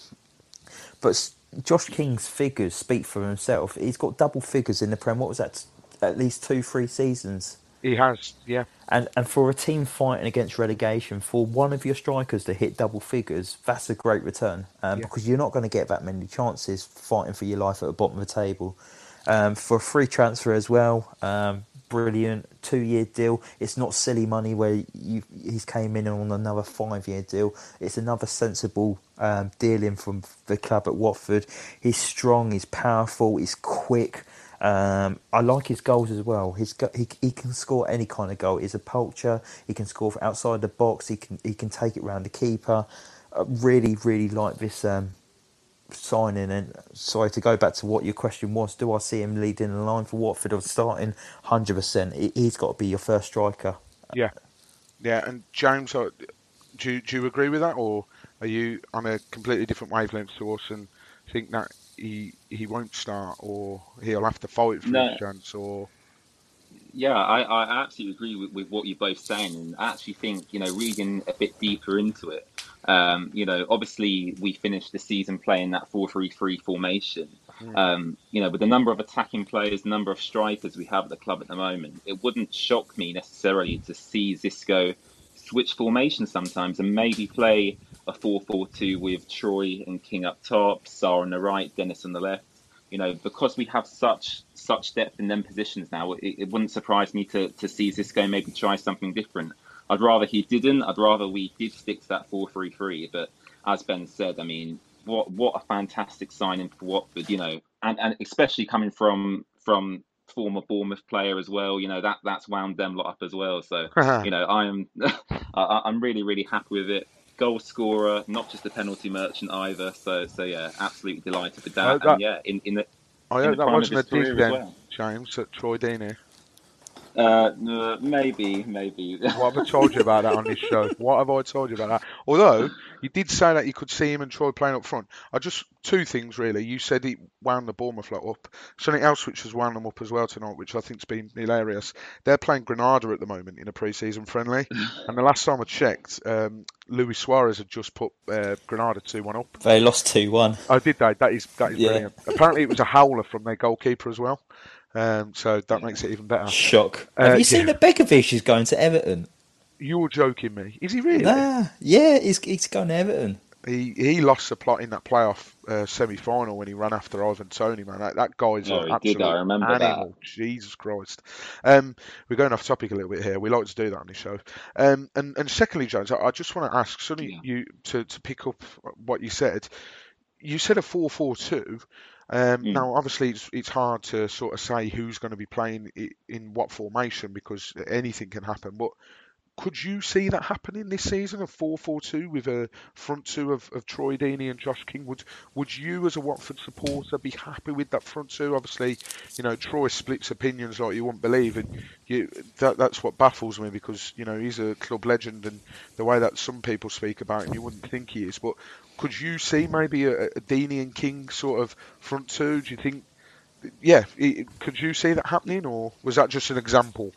But Josh King's figures speak for himself. He's got double figures in the Prem. What was that? At least two, three seasons. He has, yeah. And and for a team fighting against relegation, for one of your strikers to hit double figures, that's a great return, um, yeah. because you're not going to get that many chances fighting for your life at the bottom of the table. Um, for a free transfer as well, um, brilliant, two-year deal. It's not silly money where you, he's came in on another five-year deal. It's another sensible um, dealing from the club at Watford. He's strong, he's powerful, he's quick. Um, I like his goals as well. His go- he he can score any kind of goal. He's a poacher. He can score from outside the box. He can he can take it round the keeper. I really really like this um, signing. And sorry to go back to what your question was. Do I see him leading the line for Watford or starting? one hundred percent. He's got to be your first striker. Yeah, yeah. And James, do you, do you agree with that, or are you on a completely different wavelength to us and think that he he won't start, or he'll have to fight for no. his chance? Or yeah, I, I absolutely agree with, with what you're both saying, and I actually think, you know, reading a bit deeper into it, um, you know, obviously we finished the season playing that four three three formation. Mm. Um, you know, with the number of attacking players, the number of strikers we have at the club at the moment, it wouldn't shock me necessarily to see Xisco switch formation sometimes and maybe play a four four two with Troy and King up top, Sarr on the right, Dennis on the left. You know, because we have such such depth in them positions now, it, it wouldn't surprise me to, to see Xisco maybe try something different. I'd rather he didn't. I'd rather we did stick to that four three three. But as Ben said, I mean, what what a fantastic signing for Watford, you know, and, and especially coming from from former Bournemouth player as well. You know, that that's wound them lot up as well. So, you know, I'm I'm really, really happy with it. Goal scorer, not just a penalty merchant either. So, so yeah, absolutely delighted with that. that and yeah, in, in the I hope that wasn't a dig then, well. James, at Troy Deeney. Uh, maybe, maybe. What have I told you about that on this show? What have I told you about that? Although, you did say that you could see him and Troy playing up front. I just, two things really. You said he wound the Bournemouth lot up. Something else which has wound them up as well tonight, which I think's been hilarious. They're playing Granada at the moment in a pre-season friendly. And the last time I checked, um, Luis Suarez had just put uh, Granada two one up. They lost two one. Oh, did they? That is, that is yeah. brilliant. Apparently it was a howler from their goalkeeper as well. Um, so that makes it even better. Shock. Uh, Have you seen yeah. that Begovic is going to Everton? You're joking me. Is he really? Nah. Yeah, he's, he's going to Everton. He he lost the plot in that playoff uh, semi-final when he ran after Ivan Toney, man. That, that guy's oh, an absolute did, I remember animal. That. Jesus Christ. Um, we're going off topic a little bit here. We like to do that on this show. Um, and, and secondly, Jones, I, I just want to ask something yeah. you to, to pick up what you said. You said a four four two. Um, mm. Now, obviously, it's, it's hard to sort of say who's going to be playing in what formation because anything can happen. But could you see that happening this season, a four four two with a front two of, of Troy Deeney and Josh King? Would would you, as a Watford supporter, be happy with that front two? Obviously, you know, Troy splits opinions like you wouldn't believe, and you, that that's what baffles me because, you know, he's a club legend, and the way that some people speak about him, you wouldn't think he is. But could you see maybe a, a Deeney and King sort of front two? Do you think, yeah, it, could you see that happening, or was that just an example?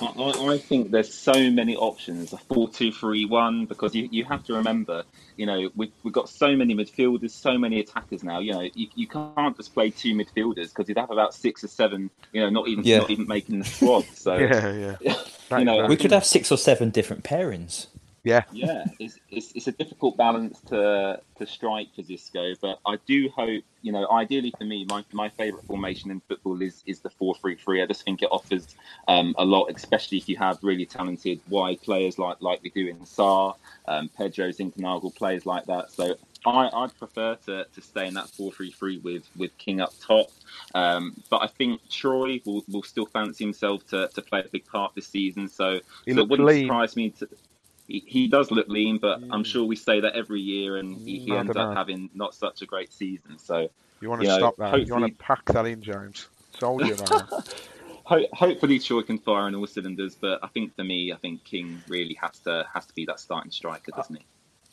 I, I think there's so many options, a four two three one, because you, you have to remember, you know, we've, we've got so many midfielders, so many attackers now. You know, you, you can't just play two midfielders because you'd have about six or seven, you know, not even yeah. not even making the squad. So yeah, yeah. you know, we could have six or seven different pairings. Yeah, yeah, it's, it's it's a difficult balance to to strike for Xisco, but I do hope, you know, ideally for me, my my favourite formation in football is is the four three three. I just think it offers um, a lot, especially if you have really talented wide players like like we do in Sarr, um, Pedro, Zinchenko, players like that. So I, I'd prefer to, to stay in that four three three with, with King up top. Um, but I think Troy will, will still fancy himself to, to play a big part this season. So, so it wouldn't lean. surprise me to... He does look lean, but I'm sure we say that every year, and he, he ends up having not such a great season. So you want to you know, stop that? Hopefully... You want to pack that in, James? Told you, man. Ho- hopefully, Troy can fire on all cylinders, but I think for me, I think King really has to has to be that starting striker, doesn't he?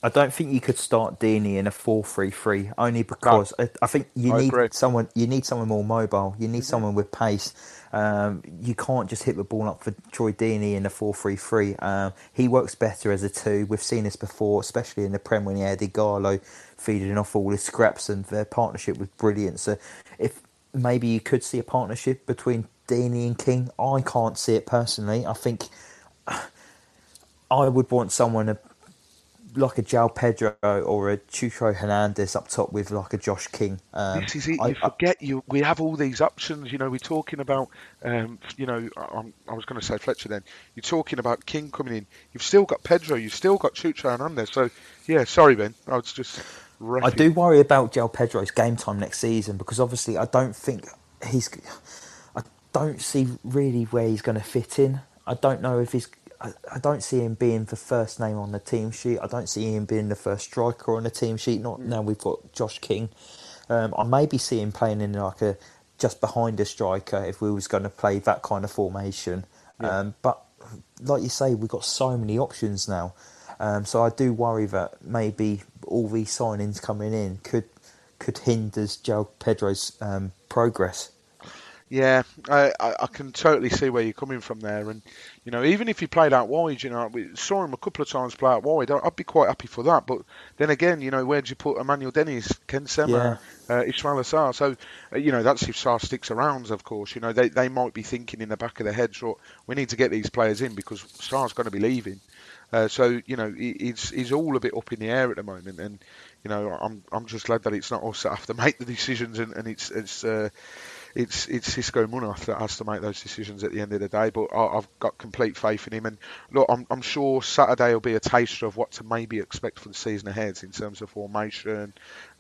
I don't think you could start Deeney in a four three three only because no. I, I think you I need agree. someone. You need someone more mobile. You need someone with pace. Um, you can't just hit the ball up for Troy Deeney in a four three three. Um, he works better as a two. We've seen this before, especially in the Prem when he had Igalo feeding off all his scraps, and their partnership was brilliant. So, if maybe you could see a partnership between Deeney and King, I can't see it personally. I think I would want someone. A, like a João Pedro or a Chucho Hernandez up top with like a Josh King. Um, this is it. You I, forget you. We have all these options. You know, we're talking about. Um, you know, I, I was going to say Fletcher. Then you're talking about King coming in. You've still got Pedro. You've still got Chucho Hernandez. So yeah, sorry Ben. I was just. Wrecking. I do worry about João Pedro's game time next season because obviously I don't think he's. I don't see really where he's going to fit in. I don't know if he's. I don't see him being the first name on the team sheet. I don't see him being the first striker on the team sheet. Not now we've got Josh King. Um, I maybe see him playing in like a just behind a striker if we was going to play that kind of formation. Yeah. Um, but like you say, we've got so many options now. Um, so I do worry that maybe all these signings coming in could could hinder João Pedro's um, progress. Yeah, I, I can totally see where you're coming from there. And, you know, even if he played out wide, you know, we saw him a couple of times play out wide. I'd be quite happy for that. But then again, you know, where do you put Emmanuel Dennis, Ken Semmer, yeah. uh, Ismaïla Sarr? So, uh, you know, that's if Sarr sticks around, of course. You know, they, they might be thinking in the back of their heads, right, we need to get these players in because Sarr's going to be leaving. Uh, so, you know, it, it's, it's all a bit up in the air at the moment. And, you know, I'm I'm just glad that it's not us that have to make the decisions and, and it's... it's uh, It's it's Xisco Muñoz that has to make those decisions at the end of the day, but I, I've got complete faith in him. And look, I'm I'm sure Saturday will be a taster of what to maybe expect for the season ahead in terms of formation.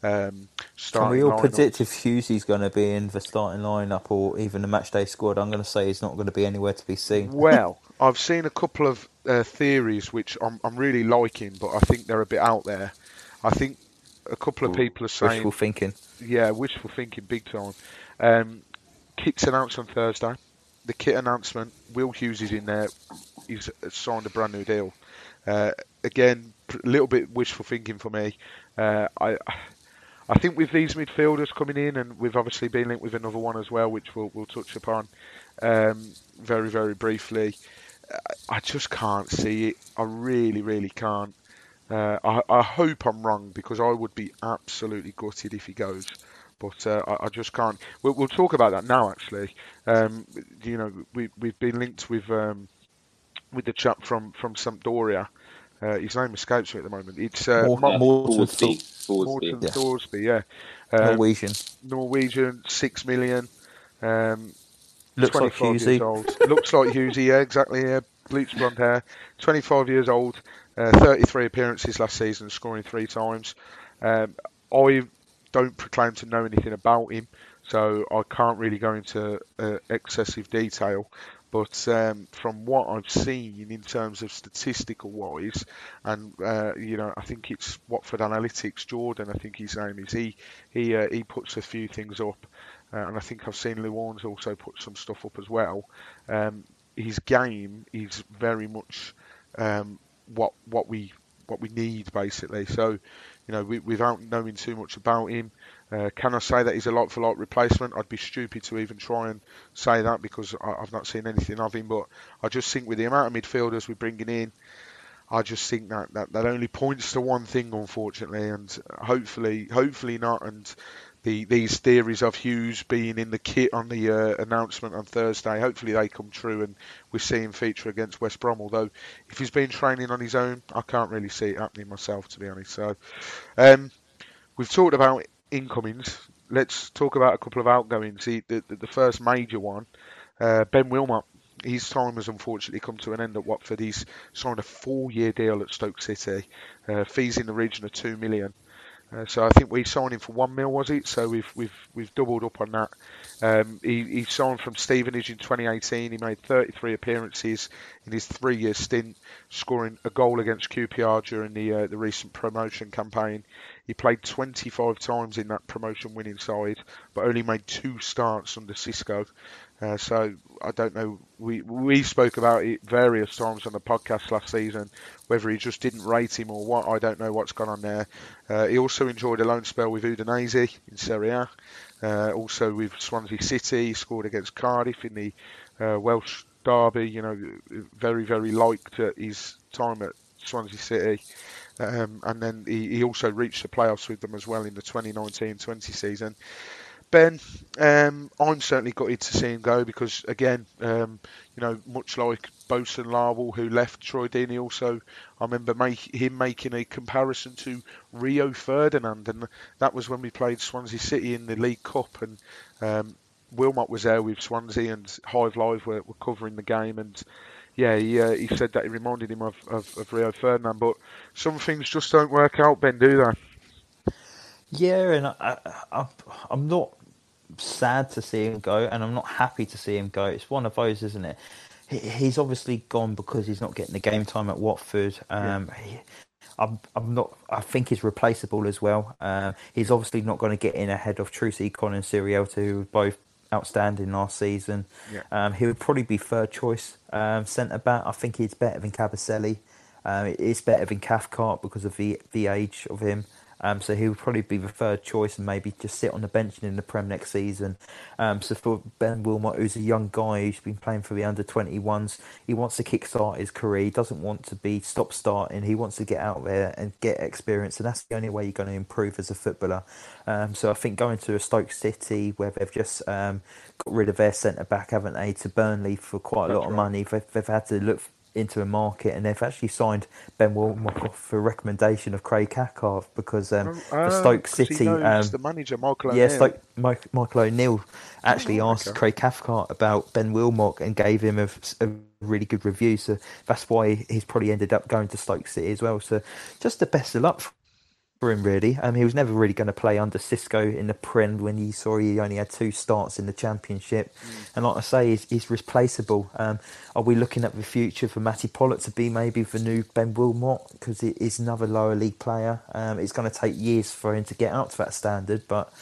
Um, Can we all predict if Hughesy's going to be in the starting lineup or even the matchday squad? I'm going to say he's not going to be anywhere to be seen. Well, I've seen a couple of uh, theories which I'm I'm really liking, but I think they're a bit out there. I think a couple of people are saying wishful thinking. Yeah, wishful thinking, big time. Um, kit's announced on Thursday. The kit announcement, Will Hughes is in there. He's signed a brand new deal. Uh, again, a little bit wishful thinking for me. Uh, I I think with these midfielders coming in, and we've obviously been linked with another one as well, which we'll, we'll touch upon um, very, very briefly. I just can't see it. I really, really can't. Uh, I, I hope I'm wrong because I would be absolutely gutted if he goes. But uh, I, I just can't. We'll, we'll talk about that now. Actually, um, you know, we, we've been linked with um, with the chap from from Sampdoria. Uh, his name escapes me at the moment. It's uh, Morten Thorsby. Morten Thorsby, yeah. yeah. Um, Norwegian. Norwegian, six million. Um, Looks like Husey. Looks like Husey. Yeah, exactly. Yeah, bleached blonde hair. Twenty-five years old. Uh, Thirty-three appearances last season, scoring three times. Um, I. don't proclaim to know anything about him, so I can't really go into uh, excessive detail, but um, from what I've seen in terms of statistical wise, and uh, you know, I think it's Watford Analytics, Jordan, I think his name is, he he, uh, he puts a few things up, uh, and I think I've seen Luan's also put some stuff up as well. Um, his game is very much um, what what we what we need, basically. So you know, without knowing too much about him, uh, can I say that he's a like-for-like replacement? I'd be stupid to even try and say that because I've not seen anything of him. But I just think with the amount of midfielders we're bringing in, I just think that that, that only points to one thing, unfortunately, and hopefully, hopefully not. And the these theories of Hughes being in the kit on the uh, announcement on Thursday, hopefully they come true and we see him feature against West Brom. Although, if he's been training on his own, I can't really see it happening myself, to be honest. So, um, we've talked about incomings. Let's talk about a couple of outgoings. The, the, the first major one, uh, Ben Wilmot. His time has unfortunately come to an end at Watford. He's signed a four-year deal at Stoke City. Uh, fees in the region of two million. Uh, so I think we signed him for one mil, was it? So we've we've we've doubled up on that. Um, he, he signed from Stevenage in twenty eighteen. He made thirty-three appearances in his three-year stint, scoring a goal against Q P R during the uh, the recent promotion campaign. He played twenty-five times in that promotion-winning side, but only made two starts under Xisco. Uh, so I don't know. We we spoke about it various times on the podcast last season. Whether he just didn't rate him or what, I don't know what's gone on there. Uh, he also enjoyed a loan spell with Udinese in Serie A. Uh, also with Swansea City, he scored against Cardiff in the uh, Welsh derby. You know, very very liked at his time at Swansea City. Um, and then he, he also reached the playoffs with them as well in the twenty nineteen twenty season. Ben, um, I'm certainly gutted to see him go because, again, um, you know, much like Bosa and Larwell, who left, Troy Deeney also, I remember make, him making a comparison to Rio Ferdinand, and that was when we played Swansea City in the League Cup, and um, Wilmot was there with Swansea, and Hive Live were, were covering the game, and yeah, he, uh, he said that it reminded him of, of, of Rio Ferdinand, but some things just don't work out, Ben, do they? Yeah, and I, I, I'm not sad to see him go, and I'm not happy to see him go. It's one of those, isn't it? He, he's obviously gone because he's not getting the game time at Watford. Um, yeah. he, I'm, I'm not. I think he's replaceable as well. Uh, he's obviously not going to get in ahead of Truce Econ and Siriota, who were both outstanding last season. Yeah. Um, he would probably be third choice um, centre back. I think he's better than Cabaselli. Um, it's better than Cathcart because of the the age of him. Um, so he would probably be the third choice and maybe just sit on the bench in the Prem next season. Um, so for Ben Wilmot, who's a young guy who's been playing for the under twenty-ones, he wants to kickstart his career. He doesn't want to be stop-starting. He wants to get out there and get experience, and that's the only way you're going to improve as a footballer. Um, so I think going to a Stoke City where they've just um, got rid of their centre-back, haven't they, to Burnley for quite a lot that's of right. money. They've, they've had to look into a market, and they've actually signed Ben Wilmot for recommendation of Craig Cathcart because um, oh, the Stoke City um, the manager Michael O'Neill. Yeah, Stoke, Mike, Michael O'Neill actually oh, asked okay. Craig Cathcart about Ben Wilmot and gave him a, a really good review, so that's why he's probably ended up going to Stoke City as well. So just the best of luck for for him, really. Um, he was never really going to play under Xisco in the Prem when you saw he only had two starts in the Championship. Mm. And like I say, he's, he's replaceable. Um, are we looking at the future for Matty Pollock to be maybe the new Ben Wilmot? Because he is another lower league player. Um, it's going to take years for him to get up to that standard. But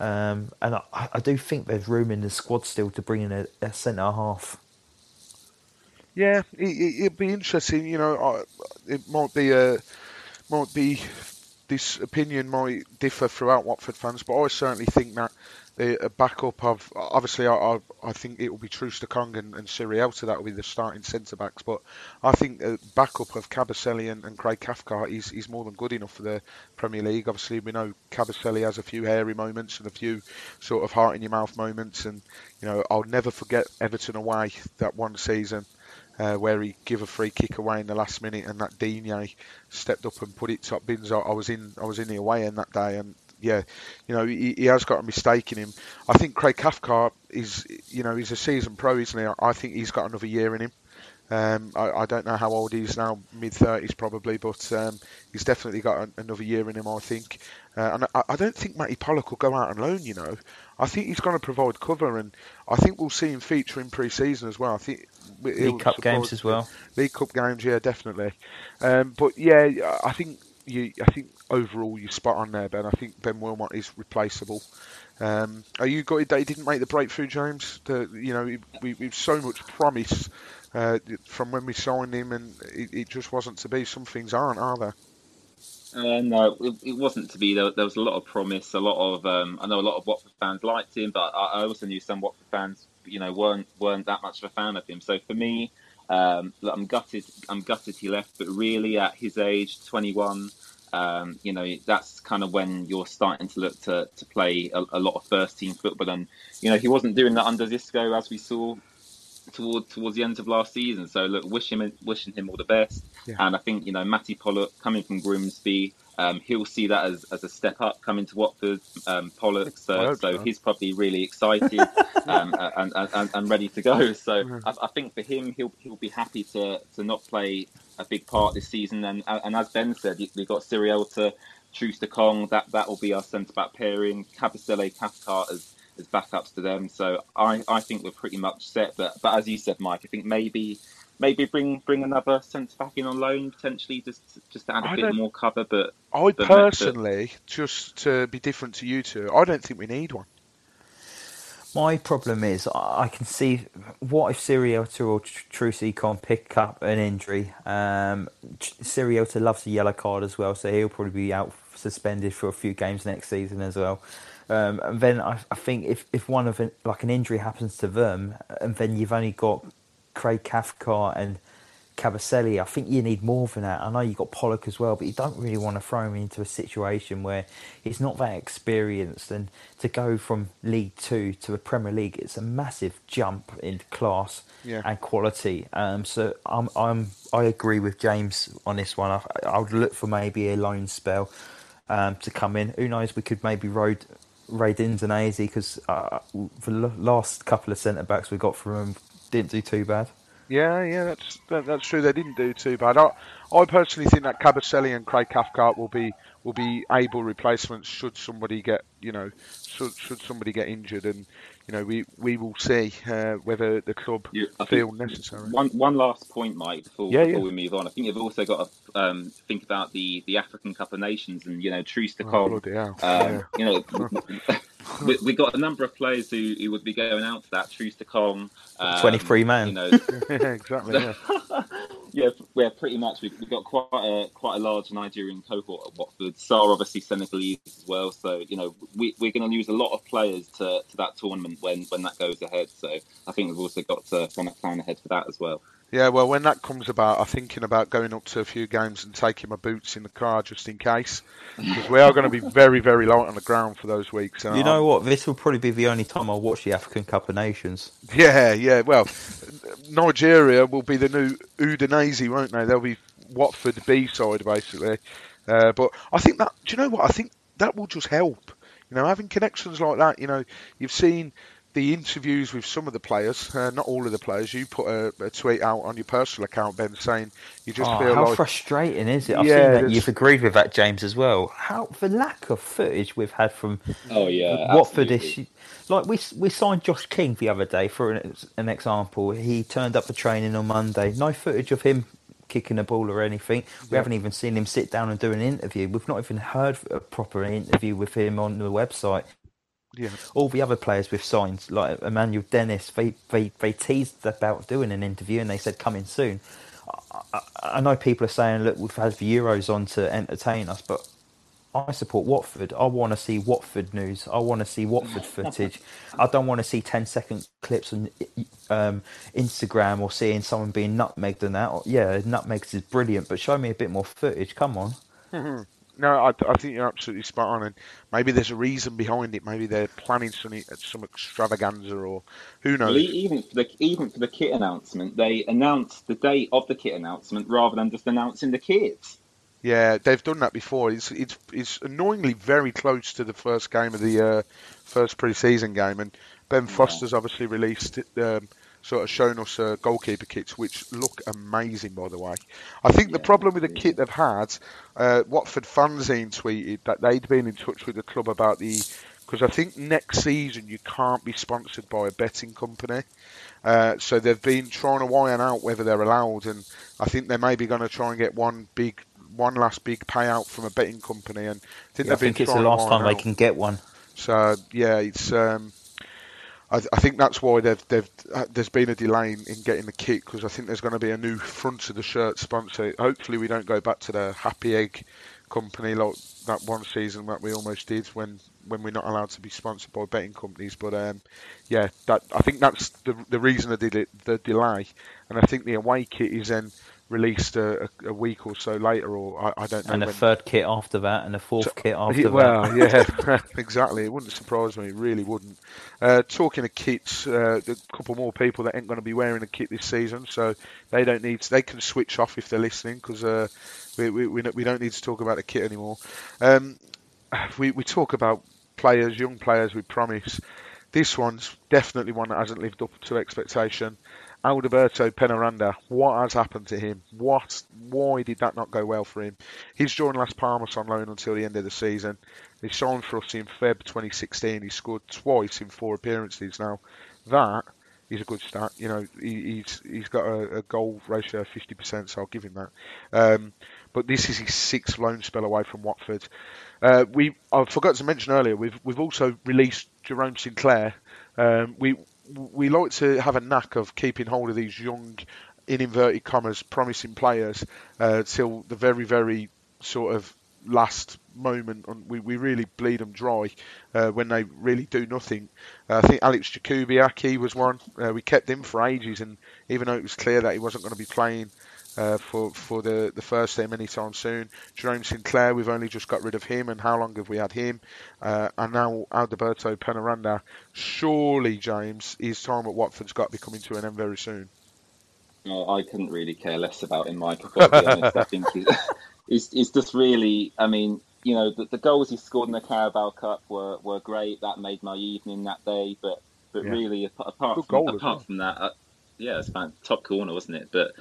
um, and I, I do think there's room in the squad still to bring in a, a centre-half. Yeah, it, it, it'd be interesting. You know, it might be a... Might be... This opinion might differ throughout Watford fans, but I certainly think that the backup of obviously I I, I think it will be Truce Econ and, and Siriota that will be the starting centre backs, but I think the backup of Cabaselli and, and Craig Cathcart is, is more than good enough for the Premier League. Obviously, we know Cabaselli has a few hairy moments and a few sort of heart in your mouth moments, and you know I'll never forget Everton away that one season. Uh, where he gave a free kick away in the last minute, and that Digne stepped up and put it top bins. I, I was in, I was in the away end that day, and yeah, you know he, he has got a mistake in him. I think Craig Cathcart is, you know, he's a seasoned pro, isn't he? I think he's got another year in him. Um, I, I don't know how old he is now, mid thirties probably, but um, he's definitely got an, another year in him, I think. Uh, and I, I don't think Matty Pollock will go out on loan. You know, I think he's going to provide cover, and I think we'll see him feature in pre-season as well. I think. League Cup games as well. League Cup games, yeah, definitely. Um, but yeah, I think you. I think overall you're spot on there, Ben. I think Ben Wilmot is replaceable. Um, are you gutted that he didn't make the breakthrough, James? The, you know, we we've so much promise uh, from when we signed him, and it, it just wasn't to be. Some things aren't, are there? Uh, no, it, it wasn't to be. There, there was a lot of promise, a lot of. Um, I know a lot of Watford fans liked him, but I, I also knew some Watford fans. You know, weren't weren't that much of a fan of him. So for me, um, I'm gutted. I'm gutted he left. But really, at his age, twenty-one, um, you know, that's kind of when you're starting to look to to play a, a lot of first team football. And you know, he wasn't doing that under Xisco, as we saw toward towards the end of last season. So look, wish him wishing him all the best. Yeah. And I think you know, Matty Pollock coming from Grimsby, um, he'll see that as, as a step up coming to Watford. Um, Pollock, so, so he's probably really excited. um, and, and, and ready to go. So I, I think for him, he'll he'll be happy to to not play a big part this season. And and as Ben said, we've got Siriota, Truce Econ. That that will be our centre back pairing. Cabaselli, Cathcart as as backups to them. So I, I think we're pretty much set. But but as you said, Mike, I think maybe maybe bring bring another centre back in on loan potentially just just to add a I bit more cover. But I but personally, but, just to be different to you two, I don't think we need one. My problem is I can see what if Siriota or Truce Econ pick up an injury. Um, Siriota loves the yellow card as well, so he'll probably be out suspended for a few games next season as well. Um, and then I, I think if, if one of an, like an injury happens to them, and then you've only got Craig Cathcart and Cabaselli, I think you need more than that. I know you've got Pollock as well, but you don't really want to throw him into a situation where he's not that experienced. And to go from League Two to the Premier League, it's a massive jump in class yeah. and quality. Um, so I'm, I'm, I agree with James on this one. I, I would look for maybe a loan spell um, to come in. Who knows, we could maybe road... raid Udinese, because uh, the last couple of centre-backs we got from them didn't do too bad. Yeah, yeah, that's that, that's true. They didn't do too bad. I, I personally think that Cabaselli and Craig Cathcart will be will be able replacements should somebody get you know should, should somebody get injured, and you know we, we will see uh, whether the club yeah, feel necessary. One one last point, Mike, before, yeah, before yeah. we move on. I think you've also got to um, think about the, the African Cup of Nations, and you know Truce Econ. Oh, um, yeah. You know. We, we got a number of players who, who would be going out for that. Truce Econ, um, twenty-three man. You know, yeah, exactly. Yeah, yeah, we're pretty much we've, we've got quite a quite a large Nigerian cohort at Watford. Sarr obviously Senegalese as well. So you know we, we're going to lose a lot of players to, to that tournament when, when that goes ahead. So I think we've also got to kind of plan ahead for that as well. Yeah, well, when that comes about, I'm thinking about going up to a few games and taking my boots in the car just in case, because we are going to be very, very light on the ground for those weeks. You know I'm... what? This will probably be the only time I'll watch the African Cup of Nations. Yeah, yeah. Well, Nigeria will be the new Udinese, won't they? They'll be Watford B side basically. Uh, but I think that. Do you know what? I think that will just help. You know, having connections like that. You know, you've seen the interviews with some of the players, uh, not all of the players. You put a, a tweet out on your personal account, Ben, saying you just oh, feel how like... how frustrating is it? I've yeah, seen that there's... you've agreed with that, James, as well. How the lack of footage we've had from oh yeah, Watford issue. Like we we signed Josh King the other day for an, an example. He turned up for training on Monday. No footage of him kicking a ball or anything. We yeah. haven't even seen him sit down and do an interview. We've not even heard a proper interview with him on the website. Yeah. All the other players we've signed, like Emmanuel Dennis, they, they, they teased about doing an interview and they said coming soon. I, I, I know people are saying, look, we've had the Euros on to entertain us, but I support Watford. I want to see Watford news. I want to see Watford footage. I don't want to see ten second clips on um, Instagram or seeing someone being nutmegged and that. Yeah, nutmegs is brilliant, but show me a bit more footage. Come on. No, I, I think you're absolutely spot on, and maybe there's a reason behind it. Maybe they're planning some some extravaganza, or who knows. Well, even for the even for the kit announcement, they announced the date of the kit announcement rather than just announcing the kits. Yeah, they've done that before. It's it's it's annoyingly very close to the first game of the uh, first pre-season game, and Ben yeah. Foster's obviously released it. Um, Sort of shown us uh, goalkeeper kits, which look amazing, by the way. I think yeah, the problem with the yeah. kit they've had, uh, Watford Fanzine tweeted that they'd been in touch with the club about the, because I think next season you can't be sponsored by a betting company. Uh, so they've been trying to iron out whether they're allowed, and I think they may be going to try and get one big, one last big payout from a betting company. And I think, yeah, I think it's the last time out. They can get one. So yeah, it's. Um, I, th- I think that's why they've, they've, uh, there's been a delay in, in getting the kit, because I think there's going to be a new front of the shirt sponsor. Hopefully we don't go back to the Happy Egg company like that one season that we almost did when, when we're not allowed to be sponsored by betting companies. But um, yeah, that I think that's the the reason they did it, the delay. And I think the away kit is then released a, a, a week or so later, or I, I don't know. And a when... third kit after that, and a fourth so, kit after well, that. Well, yeah, exactly. It wouldn't surprise me, it really wouldn't. Uh, talking of kits, uh, a couple more people that ain't going to be wearing a kit this season, so they don't need. To, they can switch off if they're listening, because uh, we, we we don't need to talk about the kit anymore. Um, we we talk about players, young players with promise. This one's definitely one that hasn't lived up to expectation. Alberto Peñaranda, what has happened to him? What? Why did that not go well for him? He's joined Las Palmas on loan until the end of the season. He signed for us in February twenty sixteen. He scored twice in four appearances now. That is a good stat. You know, he, he's he's got a, a goal ratio of fifty percent, so I'll give him that. Um, but this is his sixth loan spell away from Watford. Uh, we I forgot to mention earlier, we've we've also released Jerome Sinclair. Um, we. We like to have a knack of keeping hold of these young, in inverted commas, promising players uh, till the very, very sort of last moment. And we, we really bleed them dry uh, when they really do nothing. Uh, I think Alex Jakubiak, he was one. Uh, we kept him for ages, and even though it was clear that he wasn't going to be playing uh, for for the, the first team anytime soon. Jerome Sinclair, we've only just got rid of him, and how long have we had him? Uh, and now Alberto Peñaranda. Surely, James, his time at Watford's got to be coming to an end very soon. Oh, I couldn't really care less about him, Mike, if I'm being honest. I think he's, he's, he's just really, I mean, you know, the, the goals he scored in the Carabao Cup were, were great. That made my evening that day. But but yeah. really, apart Good from apart well. from that, I, yeah, it's about top corner, wasn't it? But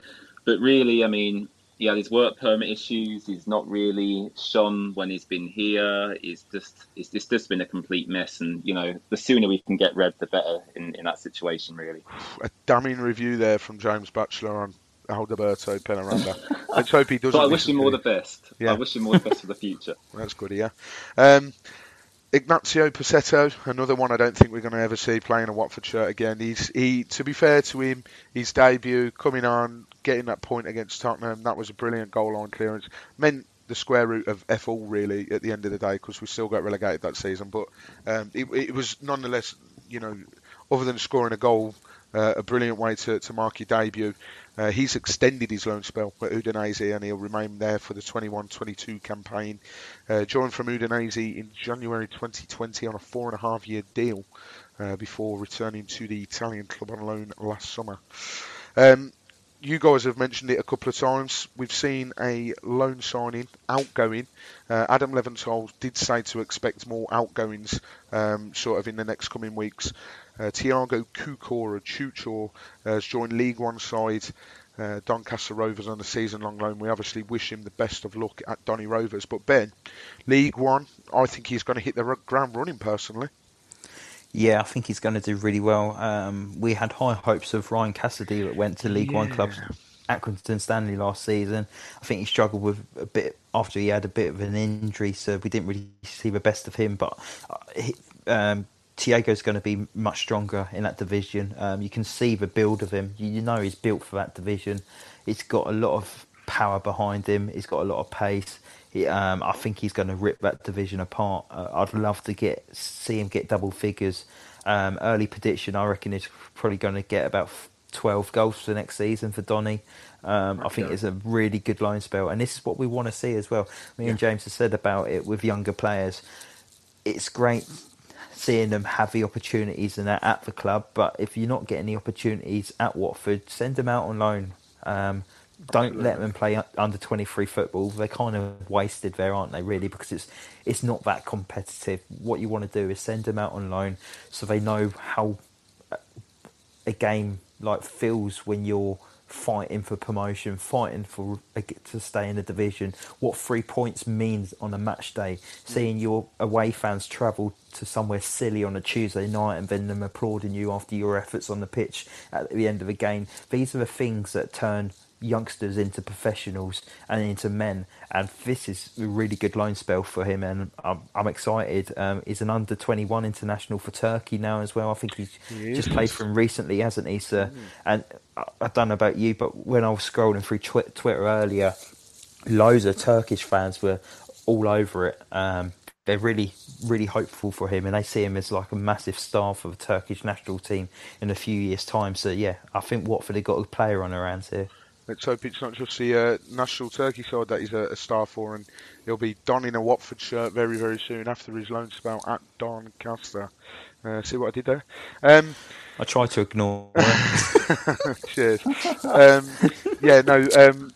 but really, I mean, yeah, his work permit issues. He's not really shone when he's been here. It's just it's, it's just been a complete mess. And you know, the sooner we can get rid, the better in, in that situation, really. A damning review there from James Batchelor on Alberto Peñaranda. I hope he doesn't. But I wish him all the best. Yeah. I wish him all the best for the future. Well, that's good, yeah. Um, Ignacio Pacetto, another one I don't think we're going to ever see playing a Watford shirt again. He's he. To be fair to him, his debut, coming on, getting that point against Tottenham, that was a brilliant goal line clearance. Meant the square root of F all, really, at the end of the day, because we still got relegated that season. But um, it, it was nonetheless, you know, other than scoring a goal, uh, a brilliant way to, to mark your debut. Uh, he's extended his loan spell at Udinese and he'll remain there for the twenty-one twenty-two campaign. Uh, joined from Udinese in January twenty twenty on a four and a half year deal uh, before returning to the Italian club on loan last summer. Um, you guys have mentioned it a couple of times. We've seen a loan signing, outgoing. Uh, Adam Leventhal did say to expect more outgoings um, sort of in the next coming weeks. Uh, Tiago Cuker or Chucho uh, has joined League One side uh, Doncaster Rovers on a season-long loan. We obviously wish him the best of luck at Donny Rovers. But Ben, League One, I think he's going to hit the ground running personally. Yeah, I think he's going to do really well. Um, we had high hopes of Ryan Cassidy that went to League yeah. One clubs at Accrington Stanley last season. I think he struggled with a bit after he had a bit of an injury, so we didn't really see the best of him. But um, Tiago's going to be much stronger in that division. Um, you can see the build of him. You, you know he's built for that division. He's got a lot of power behind him. He's got a lot of pace. He, um, I think he's going to rip that division apart. Uh, I'd love to get see him get double figures. Um, early prediction, I reckon he's probably going to get about twelve goals for the next season for Donny. Um, okay. I think it's a really good loan spell, and this is what we want to see as well. Me yeah. and James have said about it with younger players. It's great seeing them have the opportunities and that at the club, but if you're not getting the opportunities at Watford, send them out on loan. Um, Don't let them play under twenty-three football. They're kind of wasted there, aren't they, really, because it's it's not that competitive. What you want to do is send them out on loan so they know how a game like feels when you're fighting for promotion, fighting for to stay in the division, what three points means on a match day, seeing your away fans travel to somewhere silly on a Tuesday night and then them applauding you after your efforts on the pitch at the end of the game. These are the things that turn youngsters into professionals and into men, and this is a really good loan spell for him, and I'm, I'm excited. Um, he's an under twenty-one international for Turkey now as well. I think he's yes. just played for him recently, hasn't he, sir? Mm. And I, I don't know about you, but when I was scrolling through twi- Twitter earlier, loads of Turkish fans were all over it. Um, they're really, really hopeful for him, and they see him as like a massive star for the Turkish national team in a few years' time. So yeah, I think Watford have got a player on their hands here. Let's hope it's not just the uh, national Turkey side that he's a, a star for, and he'll be donning a Watford shirt very, very soon after his loan spell at Doncaster. Uh, see what I did there? Um, I try to ignore it. Cheers. um, yeah, no. Um,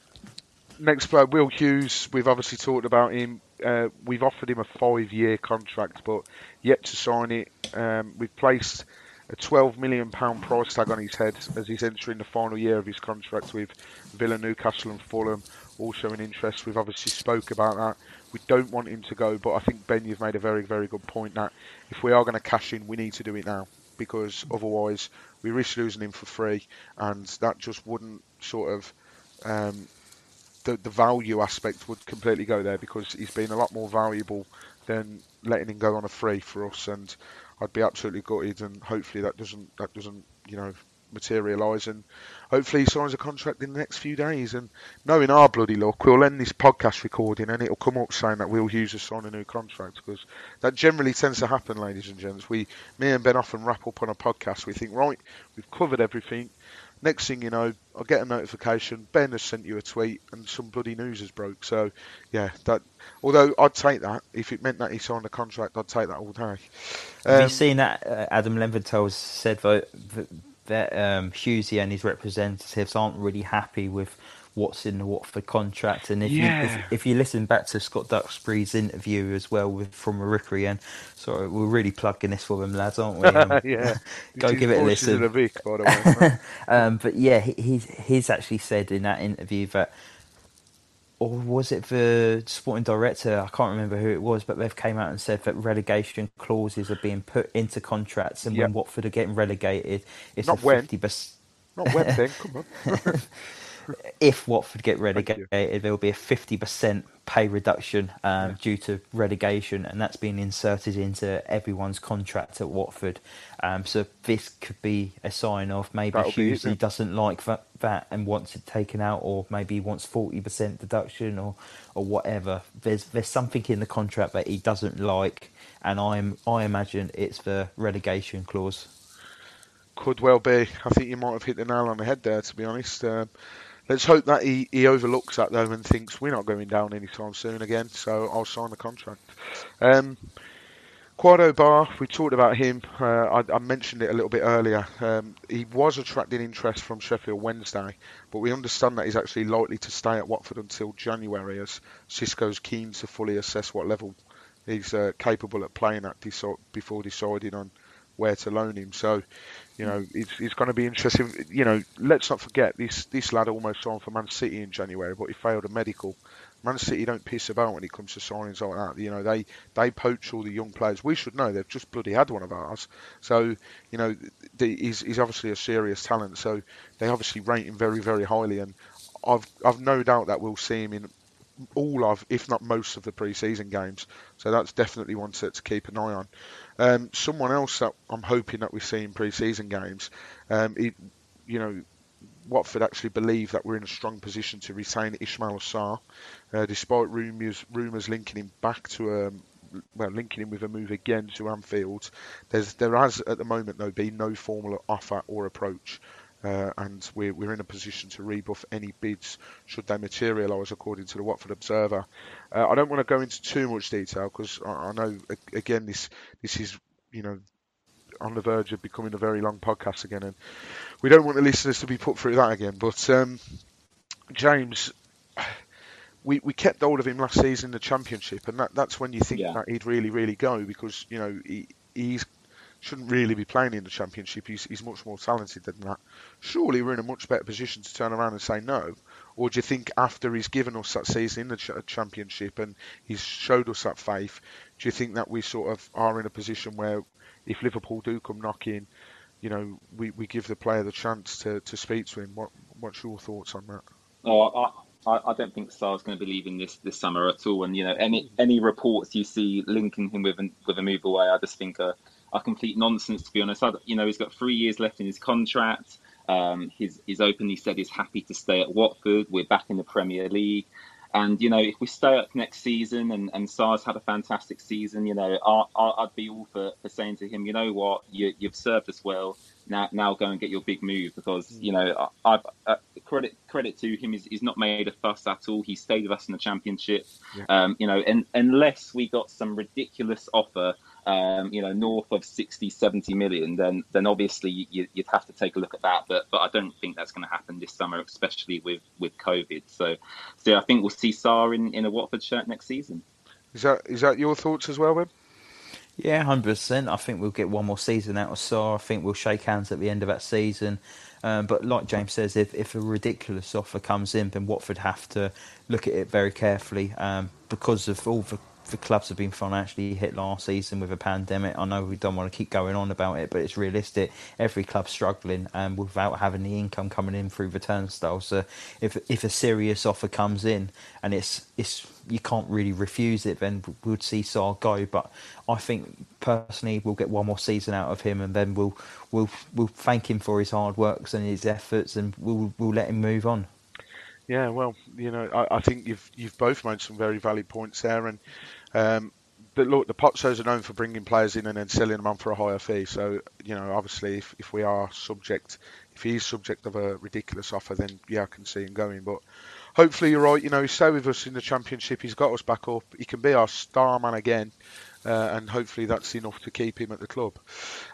next player, Will Hughes. We've obviously talked about him. Uh, we've offered him a five-year contract, but yet to sign it. Um, we've placed a twelve million pounds price tag on his head as he's entering the final year of his contract with Villa, Newcastle and Fulham. Also in interest, we've obviously spoke about that. We don't want him to go, but I think, Ben, you've made a very, very good point that if we are going to cash in, we need to do it now, because otherwise we risk losing him for free, and that just wouldn't sort of... Um, the, the value aspect would completely go there, because he's been a lot more valuable than letting him go on a free for us, and I'd be absolutely gutted, and hopefully that doesn't that doesn't you know materialise, and hopefully he signs a contract in the next few days. And knowing our bloody luck, we'll end this podcast recording and it'll come up saying that Will Hughes has signed a new contract, because that generally tends to happen, ladies and gents. We, me and Ben, often wrap up on a podcast. We think, right, we've covered everything. next thing you know, I get a notification, Ben has sent you a tweet and some bloody news has broke. So, yeah, that. Although I'd take that. If it meant that he signed a contract, I'd take that all day. Um, Have you seen that uh, Adam Leventhal said that, that um, Hughesy and his representatives aren't really happy with what's in the Watford contract? And if yeah. you if, if you listen back to Scott Duxbury's interview as well with from Rickery, and sorry, we're really plugging this for them, lads, aren't we? Um, yeah, go give it a listen. A week, by the way, um, but yeah, he, he's he's actually said in that interview that, or was it the sporting director? I can't remember who it was, but they've came out and said that relegation clauses are being put into contracts, and yep. when Watford are getting relegated, it's not a when. fifty percent Not when, then. Come on. If Watford get relegated, there will be a fifty percent pay reduction um, yeah. due to relegation, and that's being inserted into everyone's contract at Watford. Um, so this could be a sign of maybe Hughesy doesn't like that, that and wants it taken out, or maybe wants forty percent deduction or, or whatever. There's there's something in the contract that he doesn't like, and I'm I imagine it's the relegation clause. Could well be. I think you might have hit the nail on the head there, to be honest. Um, Let's hope that he, he overlooks that, though, and thinks we're not going down anytime soon again, so I'll sign the contract. Um, Kwadwo Baah, we talked about him. Uh, I, I mentioned it a little bit earlier. Um, he was attracting interest from Sheffield Wednesday, but we understand that he's actually likely to stay at Watford until January, as Xisco's keen to fully assess what level he's uh, capable at playing at deci- before deciding on where to loan him. So, you know, it's, it's going to be interesting. You know, let's not forget, this this lad almost signed for Man City in January, but he failed a medical. Man City don't piss about when it comes to signings like that. You know, they, they poach all the young players. We should know, they've just bloody had one of ours. So, you know, the, he's, he's obviously a serious talent. So they obviously rate him very, very highly. And I've, I've no doubt that we'll see him in all of, if not most of the pre-season games. So that's definitely one set to keep an eye on. Um, someone else that I'm hoping that we see in pre-season games, um, it, you know, Watford actually believe that we're in a strong position to retain Ismaïla Sarr, uh, despite rumours rumours linking him back to, um, well, linking him with a move again to Anfield. There's there has at the moment though been no formal offer or approach. Uh, and we're, we're in a position to rebuff any bids should they materialise, according to the Watford Observer. Uh, I don't want to go into too much detail because I, I know, again, this this is, you know, on the verge of becoming a very long podcast again, and we don't want the listeners to be put through that again. But um, James, we we kept hold of him last season in the Championship, and that, that's when you think yeah. that he'd really, really go, because, you know, he, he's shouldn't really be playing in the Championship. He's, he's much more talented than that. Surely we're in a much better position to turn around and say no. Or do you think after he's given us that season in the ch- Championship and he's showed us that faith, do you think that we sort of are in a position where if Liverpool do come knocking, you know, we, we give the player the chance to, to speak to him? What What's your thoughts on that? Oh, I I, I don't think Sarr's going to be leaving this, this summer at all. And, you know, any any reports you see linking him with, an, with a move away, I just think... Uh, A complete nonsense, to be honest. I, you know, he's got three years left in his contract. Um, he's, he's openly said he's happy to stay at Watford. We're back in the Premier League, and you know, if we stay up next season, and, and Sarr's had a fantastic season, you know, I, I, I'd be all for, for saying to him, you know what, you, you've served us well. Now, now go and get your big move, because you know, I've uh, credit credit to him. He's, he's not made a fuss at all. He stayed with us in the Championship. Yeah. Um, you know, and unless we got some ridiculous offer. Um, you know, north of sixty, seventy million, then then obviously you, you'd have to take a look at that. But but I don't think that's going to happen this summer, especially with, with COVID. So so yeah, I think we'll see Sarr in, in a Watford shirt next season. Is that is that your thoughts as well, Wim? Yeah, one hundred percent. I think we'll get one more season out of Sarr. I think we'll shake hands at the end of that season. Um, but like James says, if, if a ridiculous offer comes in, then Watford have to look at it very carefully um, because of all the The clubs have been financially hit last season with a pandemic. I know we don't want to keep going on about it, but it's realistic. Every club's struggling um, without having the income coming in through the turnstile. So if if a serious offer comes in and it's it's you can't really refuse it, then we'll see Sarr go. But I think personally we'll get one more season out of him, and then we'll we'll we'll thank him for his hard works and his efforts, and we'll we'll let him move on. Yeah, well, you know, I, I think you've you've both made some very valid points there, and um, but look, the Potsos are known for bringing players in and then selling them on for a higher fee. So, you know, obviously, if, if we are subject, if he is subject of a ridiculous offer, then yeah, I can see him going. But hopefully you're right. You know, he's stayed with us in the Championship. He's got us back up. He can be our star man again. Uh, and hopefully that's enough to keep him at the club.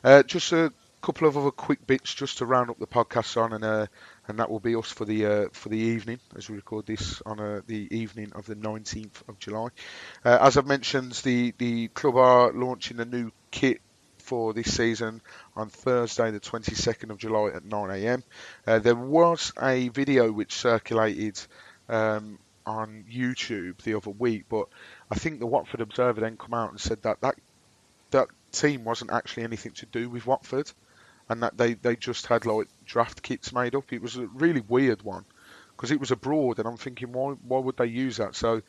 Uh, just a couple of other quick bits just to round up the podcast on, and uh, and that will be us for the uh, for the evening, as we record this on uh, the evening of the nineteenth of July. Uh, as I've mentioned, the, the club are launching a new kit for this season on Thursday the twenty-second of July at nine a m. Uh, there was a video which circulated um, on YouTube the other week, but I think the Watford Observer then come out and said that that, that team wasn't actually anything to do with Watford, and that they, they just had like draft kits made up. It was a really weird one because it was abroad, and I'm thinking why why would they use that? So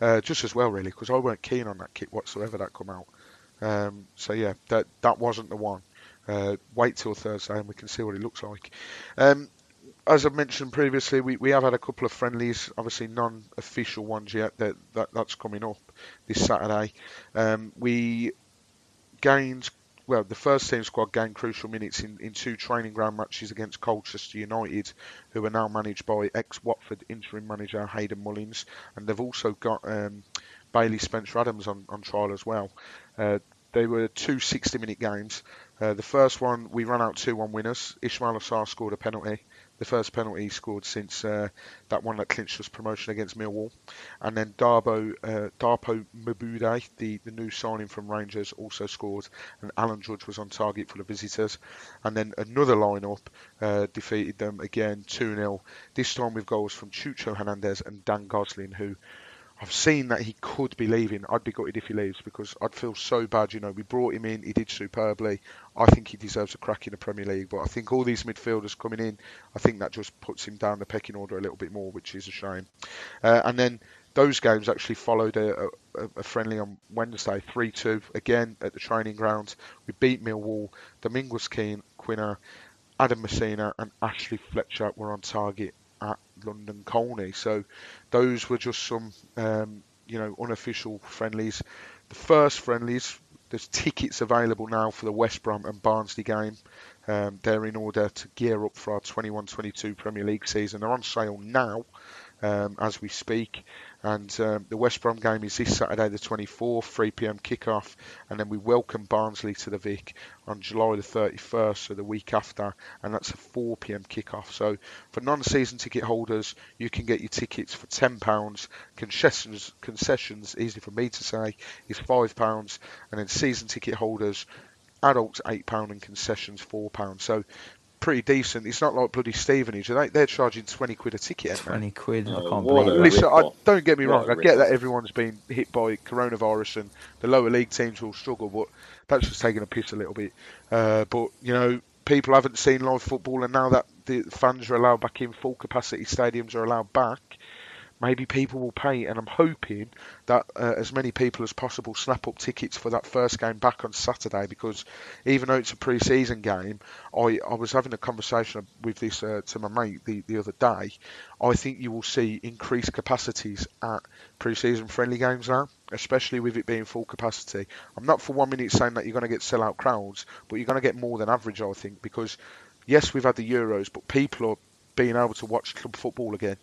uh, just as well really, because I weren't keen on that kit whatsoever that come out. Um, so yeah, that that wasn't the one. Uh, wait till Thursday and we can see what it looks like. Um, as I've mentioned previously, we, we have had a couple of friendlies, obviously non-official ones yet. That, that that's coming up this Saturday. Um, we gained, well, the first team squad gained crucial minutes in, in two training ground matches against Colchester United, who are now managed by ex-Watford interim manager Hayden Mullins, and they've also got um, Bailey Spencer-Adams on, on trial as well. Uh, they were two sixty-minute games. Uh, the first one, we ran out two one winners. Ismaïla Sarr scored a penalty. The first penalty he scored since uh, that one that clinched us promotion against Millwall. And then Dapo, uh, Dapo Mebude, the, the new signing from Rangers, also scored. And Alan Judge was on target for the visitors. And then another line-up uh, defeated them again, two nil. This time with goals from Chucho Hernandez and Dan Gosling, who... I've seen that he could be leaving. I'd be gutted if he leaves because I'd feel so bad. You know, we brought him in. He did superbly. I think he deserves a crack in the Premier League. But I think all these midfielders coming in, I think that just puts him down the pecking order a little bit more, which is a shame. Uh, and then those games actually followed a, a, a friendly on Wednesday, three two, again at the training ground. We beat Millwall. Domingos Keane, Quinner, Adam Messina and Ashley Fletcher were on target at London Colney. So those were just some um, you know, unofficial friendlies. The first friendlies, there's tickets available now for the West Brom and Barnsley game. Um, they're in order to gear up for our twenty-one twenty-two Premier League season. They're on sale now um, as we speak, and um, the West Brom game is this Saturday the twenty-fourth, three p m kickoff, and then we welcome Barnsley to the Vic on July the thirty-first, so the week after, and that's a four p m kickoff. So for non-season ticket holders, you can get your tickets for ten pounds. Concessions, concessions, easy for me to say, is five pounds, and then season ticket holders, adults eight pounds and concessions four pounds. So pretty decent. It's not like bloody Stevenage. They, they're charging twenty quid a ticket. twenty quid. I can't believe it. Listen, I, don't get me wrong. I get that everyone's been hit by coronavirus and the lower league teams will struggle, but that's just taking a piss a little bit. Uh, but, you know, people haven't seen live football, and now that the fans are allowed back in, full capacity stadiums are allowed back, maybe people will pay, and I'm hoping that uh, as many people as possible snap up tickets for that first game back on Saturday, because even though it's a pre-season game, I, I was having a conversation with this uh, to my mate the, the other day. I think you will see increased capacities at pre-season friendly games now, especially with it being full capacity. I'm not for one minute saying that you're going to get sell-out crowds, but you're going to get more than average, I think, because, yes, we've had the Euros, but people are being able to watch club football again.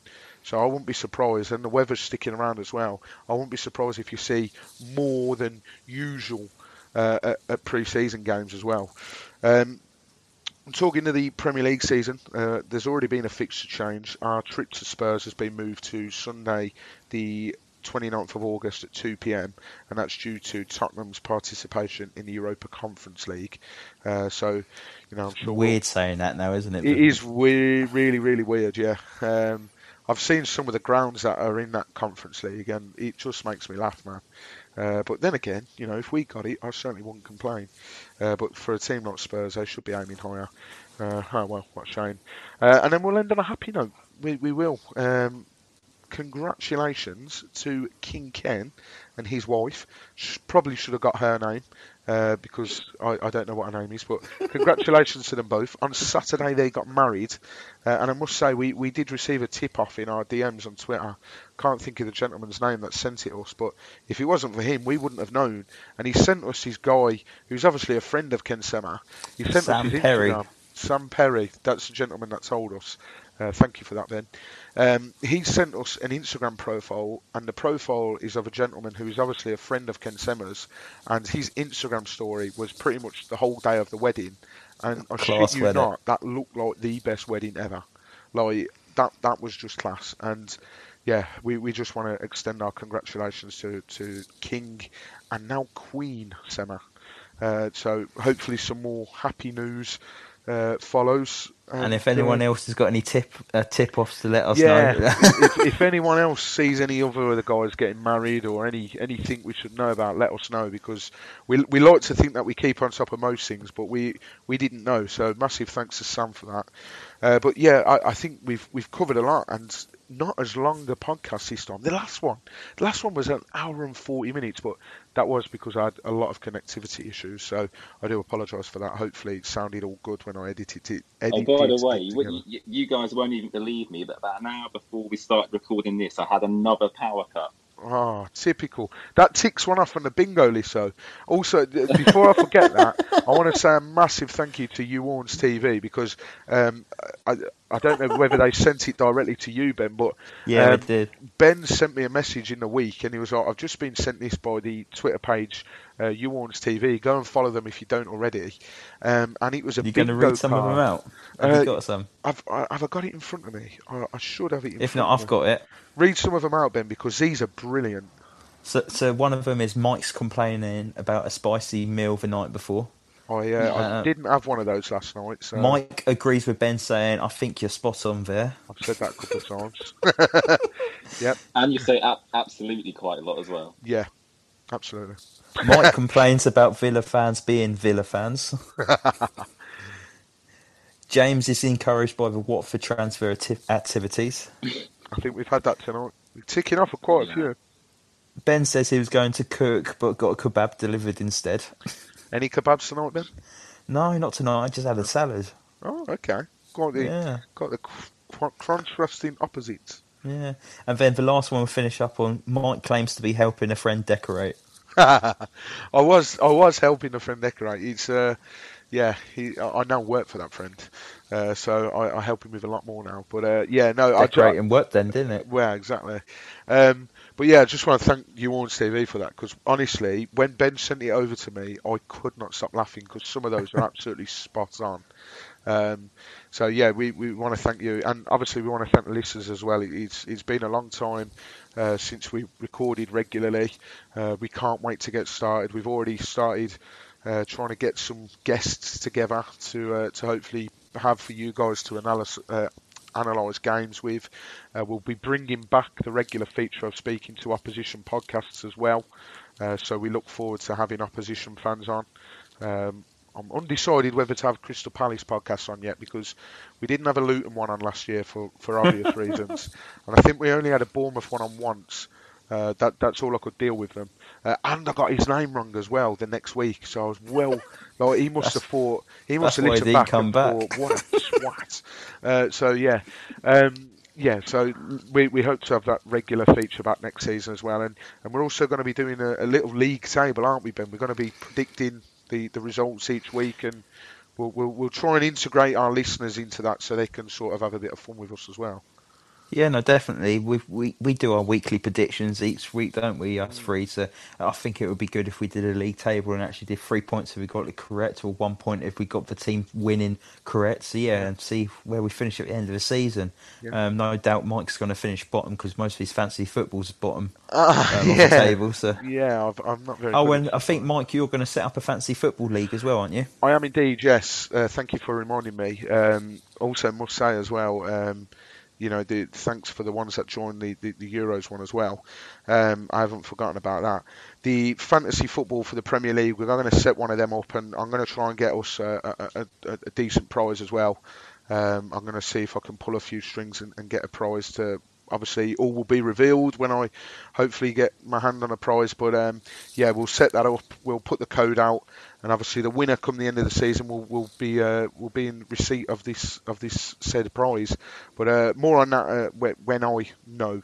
So I wouldn't be surprised, and the weather's sticking around as well. I wouldn't be surprised if you see more than usual uh, at, at pre-season games as well. Um, I'm talking to the Premier League season. Uh, there's already been a fixture change. Our trip to Spurs has been moved to Sunday, the twenty-ninth of August at two p m, and that's due to Tottenham's participation in the Europa Conference League. Uh, so, you know, I'm sure weird we'll... saying that now, isn't it? It is weird, really, really weird. Yeah. Um, I've seen some of the grounds that are in that Conference League, and it just makes me laugh, man. Uh, but then again, you know, if we got it, I certainly wouldn't complain. Uh, but for a team like Spurs, they should be aiming higher. Uh, oh, well, what a shame. Uh, and then we'll end on a happy note. We, we will. Um, congratulations to King Ken and his wife. She probably should have got her name. Uh, because I, I don't know what her name is, but congratulations to them both. On Saturday they got married, uh, and I must say we, we did receive a tip-off in our D Ms on Twitter. Can't think of the gentleman's name that sent it us, but if it wasn't for him, we wouldn't have known. And he sent us his guy, who's obviously a friend of Ken Semmer. He sent Sam us his Perry. Instagram. Sam Perry, that's the gentleman that told us. Uh, thank you for that, Ben. Um, he sent us an Instagram profile, and the profile is of a gentleman who is obviously a friend of Ken Semmer's, and his Instagram story was pretty much the whole day of the wedding. And I shit you not, that looked like the best wedding ever. Like, that that was just class. And, yeah, we, we just want to extend our congratulations to, to King and now Queen Semmer. Uh, so hopefully some more happy news uh, follows. Um, and if anyone else has got any tip uh, tip offs to let us yeah, know. if, if anyone else sees any other of the guys getting married or any anything we should know about, let us know, because we we like to think that we keep on top of most things, but we, we didn't know. So massive thanks to Sam for that. Uh, but yeah, I, I think we've we've covered a lot, and not as long the podcast this time. The last one, the last one was an hour and forty minutes, but that was because I had a lot of connectivity issues. So I do apologise for that. Hopefully it sounded all good when I edited it. Edited oh, by the way, you, you guys won't even believe me, but about an hour before we started recording this, I had another power cut. Oh, typical. That ticks one off on the bingo list, though. Also, before I forget that, I want to say a massive thank you to YouOrns T V, because um, I, I don't know whether they sent it directly to you, Ben, but yeah, um, did. Ben sent me a message in the week, and he was like, I've just been sent this by the Twitter page, uh, YouOrns T V. Go and follow them if you don't already. Um, and it was a You're bingo You're going to read some card. Of them out? Have uh, you got some? I've, I, have I got it in front of me? I, I should have it in if front not, of me. If not, I've got it. Read some of them out, Ben, because these are brilliant. So, so one of them is Mike's complaining about a spicy meal the night before. Oh, yeah, uh, I didn't have one of those last night. So. Mike agrees with Ben saying, I think you're spot on there. I've said that a couple of times. Yep. And you say ab- absolutely quite a lot as well. Yeah, absolutely. Mike complains about Villa fans being Villa fans. James is encouraged by the Watford transfer ati- activities. I think we've had that tonight. We're ticking off a quite a few. Ben says he was going to cook, but got a kebab delivered instead. Any kebabs tonight, Ben? No, not tonight. I just had a salad. Oh, okay. Got the yeah. got the contrasting opposites. Yeah, and then the last one we'll finish up on. Mike claims to be helping a friend decorate. I was, I was helping a friend decorate. It's, uh, yeah, he. I, I now work for that friend. Uh, so I, I help him with a lot more now. But uh, yeah, no, I decorating I, work then, didn't it? Well, exactly. Um, but yeah, I just want to thank YouOrns T V for that, because honestly, when Ben sent it over to me, I could not stop laughing, because some of those are absolutely spot on. Um, so yeah, we, we want to thank you, and obviously we want to thank the listeners as well. It's it's been a long time uh, since we recorded regularly. Uh, we can't wait to get started. We've already started uh, trying to get some guests together to uh, to hopefully. Have for you guys to analyze, uh, analyze games with. Uh, we'll be bringing back the regular feature of speaking to opposition podcasts as well. Uh, so we look forward to having opposition fans on. Um, I'm undecided whether to have Crystal Palace podcasts on yet, because we didn't have a Luton one on last year for, for obvious reasons. And I think we only had a Bournemouth one on once. Uh, that that's all I could deal with them, uh, and I got his name wrong as well the next week. So I was well, like he must that's, have thought he must have listened back and back. Thought, what a swat. Uh, so yeah, um, yeah. So we we hope to have that regular feature back next season as well, and, and we're also going to be doing a, a little league table, aren't we, Ben? We're going to be predicting the, the results each week, and we'll, we'll we'll try and integrate our listeners into that so they can sort of have a bit of fun with us as well. Yeah, no, definitely. We we we do our weekly predictions each week, don't we? Us three. So I think it would be good if we did a league table and actually did three points if we got it correct, or one point if we got the team winning correct. So yeah, yeah. and see where we finish at the end of the season. Yeah. Um, no doubt Mike's going to finish bottom, because most of his fancy football's bottom uh, um, yeah. on the table. So yeah, I've, I'm not very. Oh, and I think Mike, you're going to set up a fancy football league as well, aren't you? I am indeed. Yes. Uh, thank you for reminding me. Um, also, must say as well. Um, You know, the, thanks for the ones that joined the, the, the Euros one as well. Um, I haven't forgotten about that. The fantasy football for the Premier League, we're going to set one of them up, and I'm going to try and get us a, a, a, a decent prize as well. Um, I'm going to see if I can pull a few strings and, and get a prize to... Obviously, all will be revealed when I hopefully get my hand on a prize. But, um, yeah, we'll set that up. We'll put the code out. And, obviously, the winner come the end of the season will, will be uh, will be in receipt of this of this said prize. But uh, more on that uh, when I know.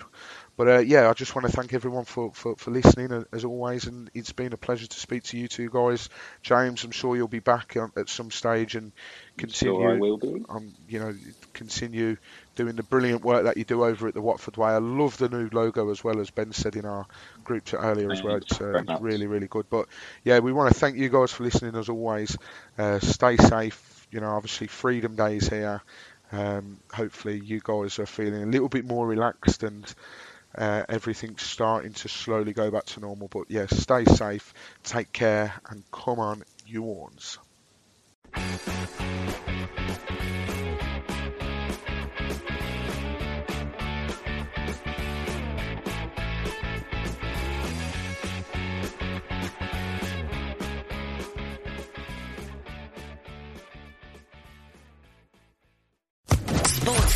But uh, yeah, I just want to thank everyone for, for, for listening, as always, and it's been a pleasure to speak to you two guys. James, I'm sure you'll be back at some stage and continue. Sure I will be. Um, you know, continue doing the brilliant work that you do over at the Watford Way. I love the new logo as well, as Ben said in our group chat earlier as well. It's uh, really, really good. But yeah, we want to thank you guys for listening, as always. Uh, stay safe. You know, obviously Freedom Day is here. Um, hopefully you guys are feeling a little bit more relaxed and Uh, everything's starting to slowly go back to normal. But yeah, stay safe, take care, and come on, you Horns. Sports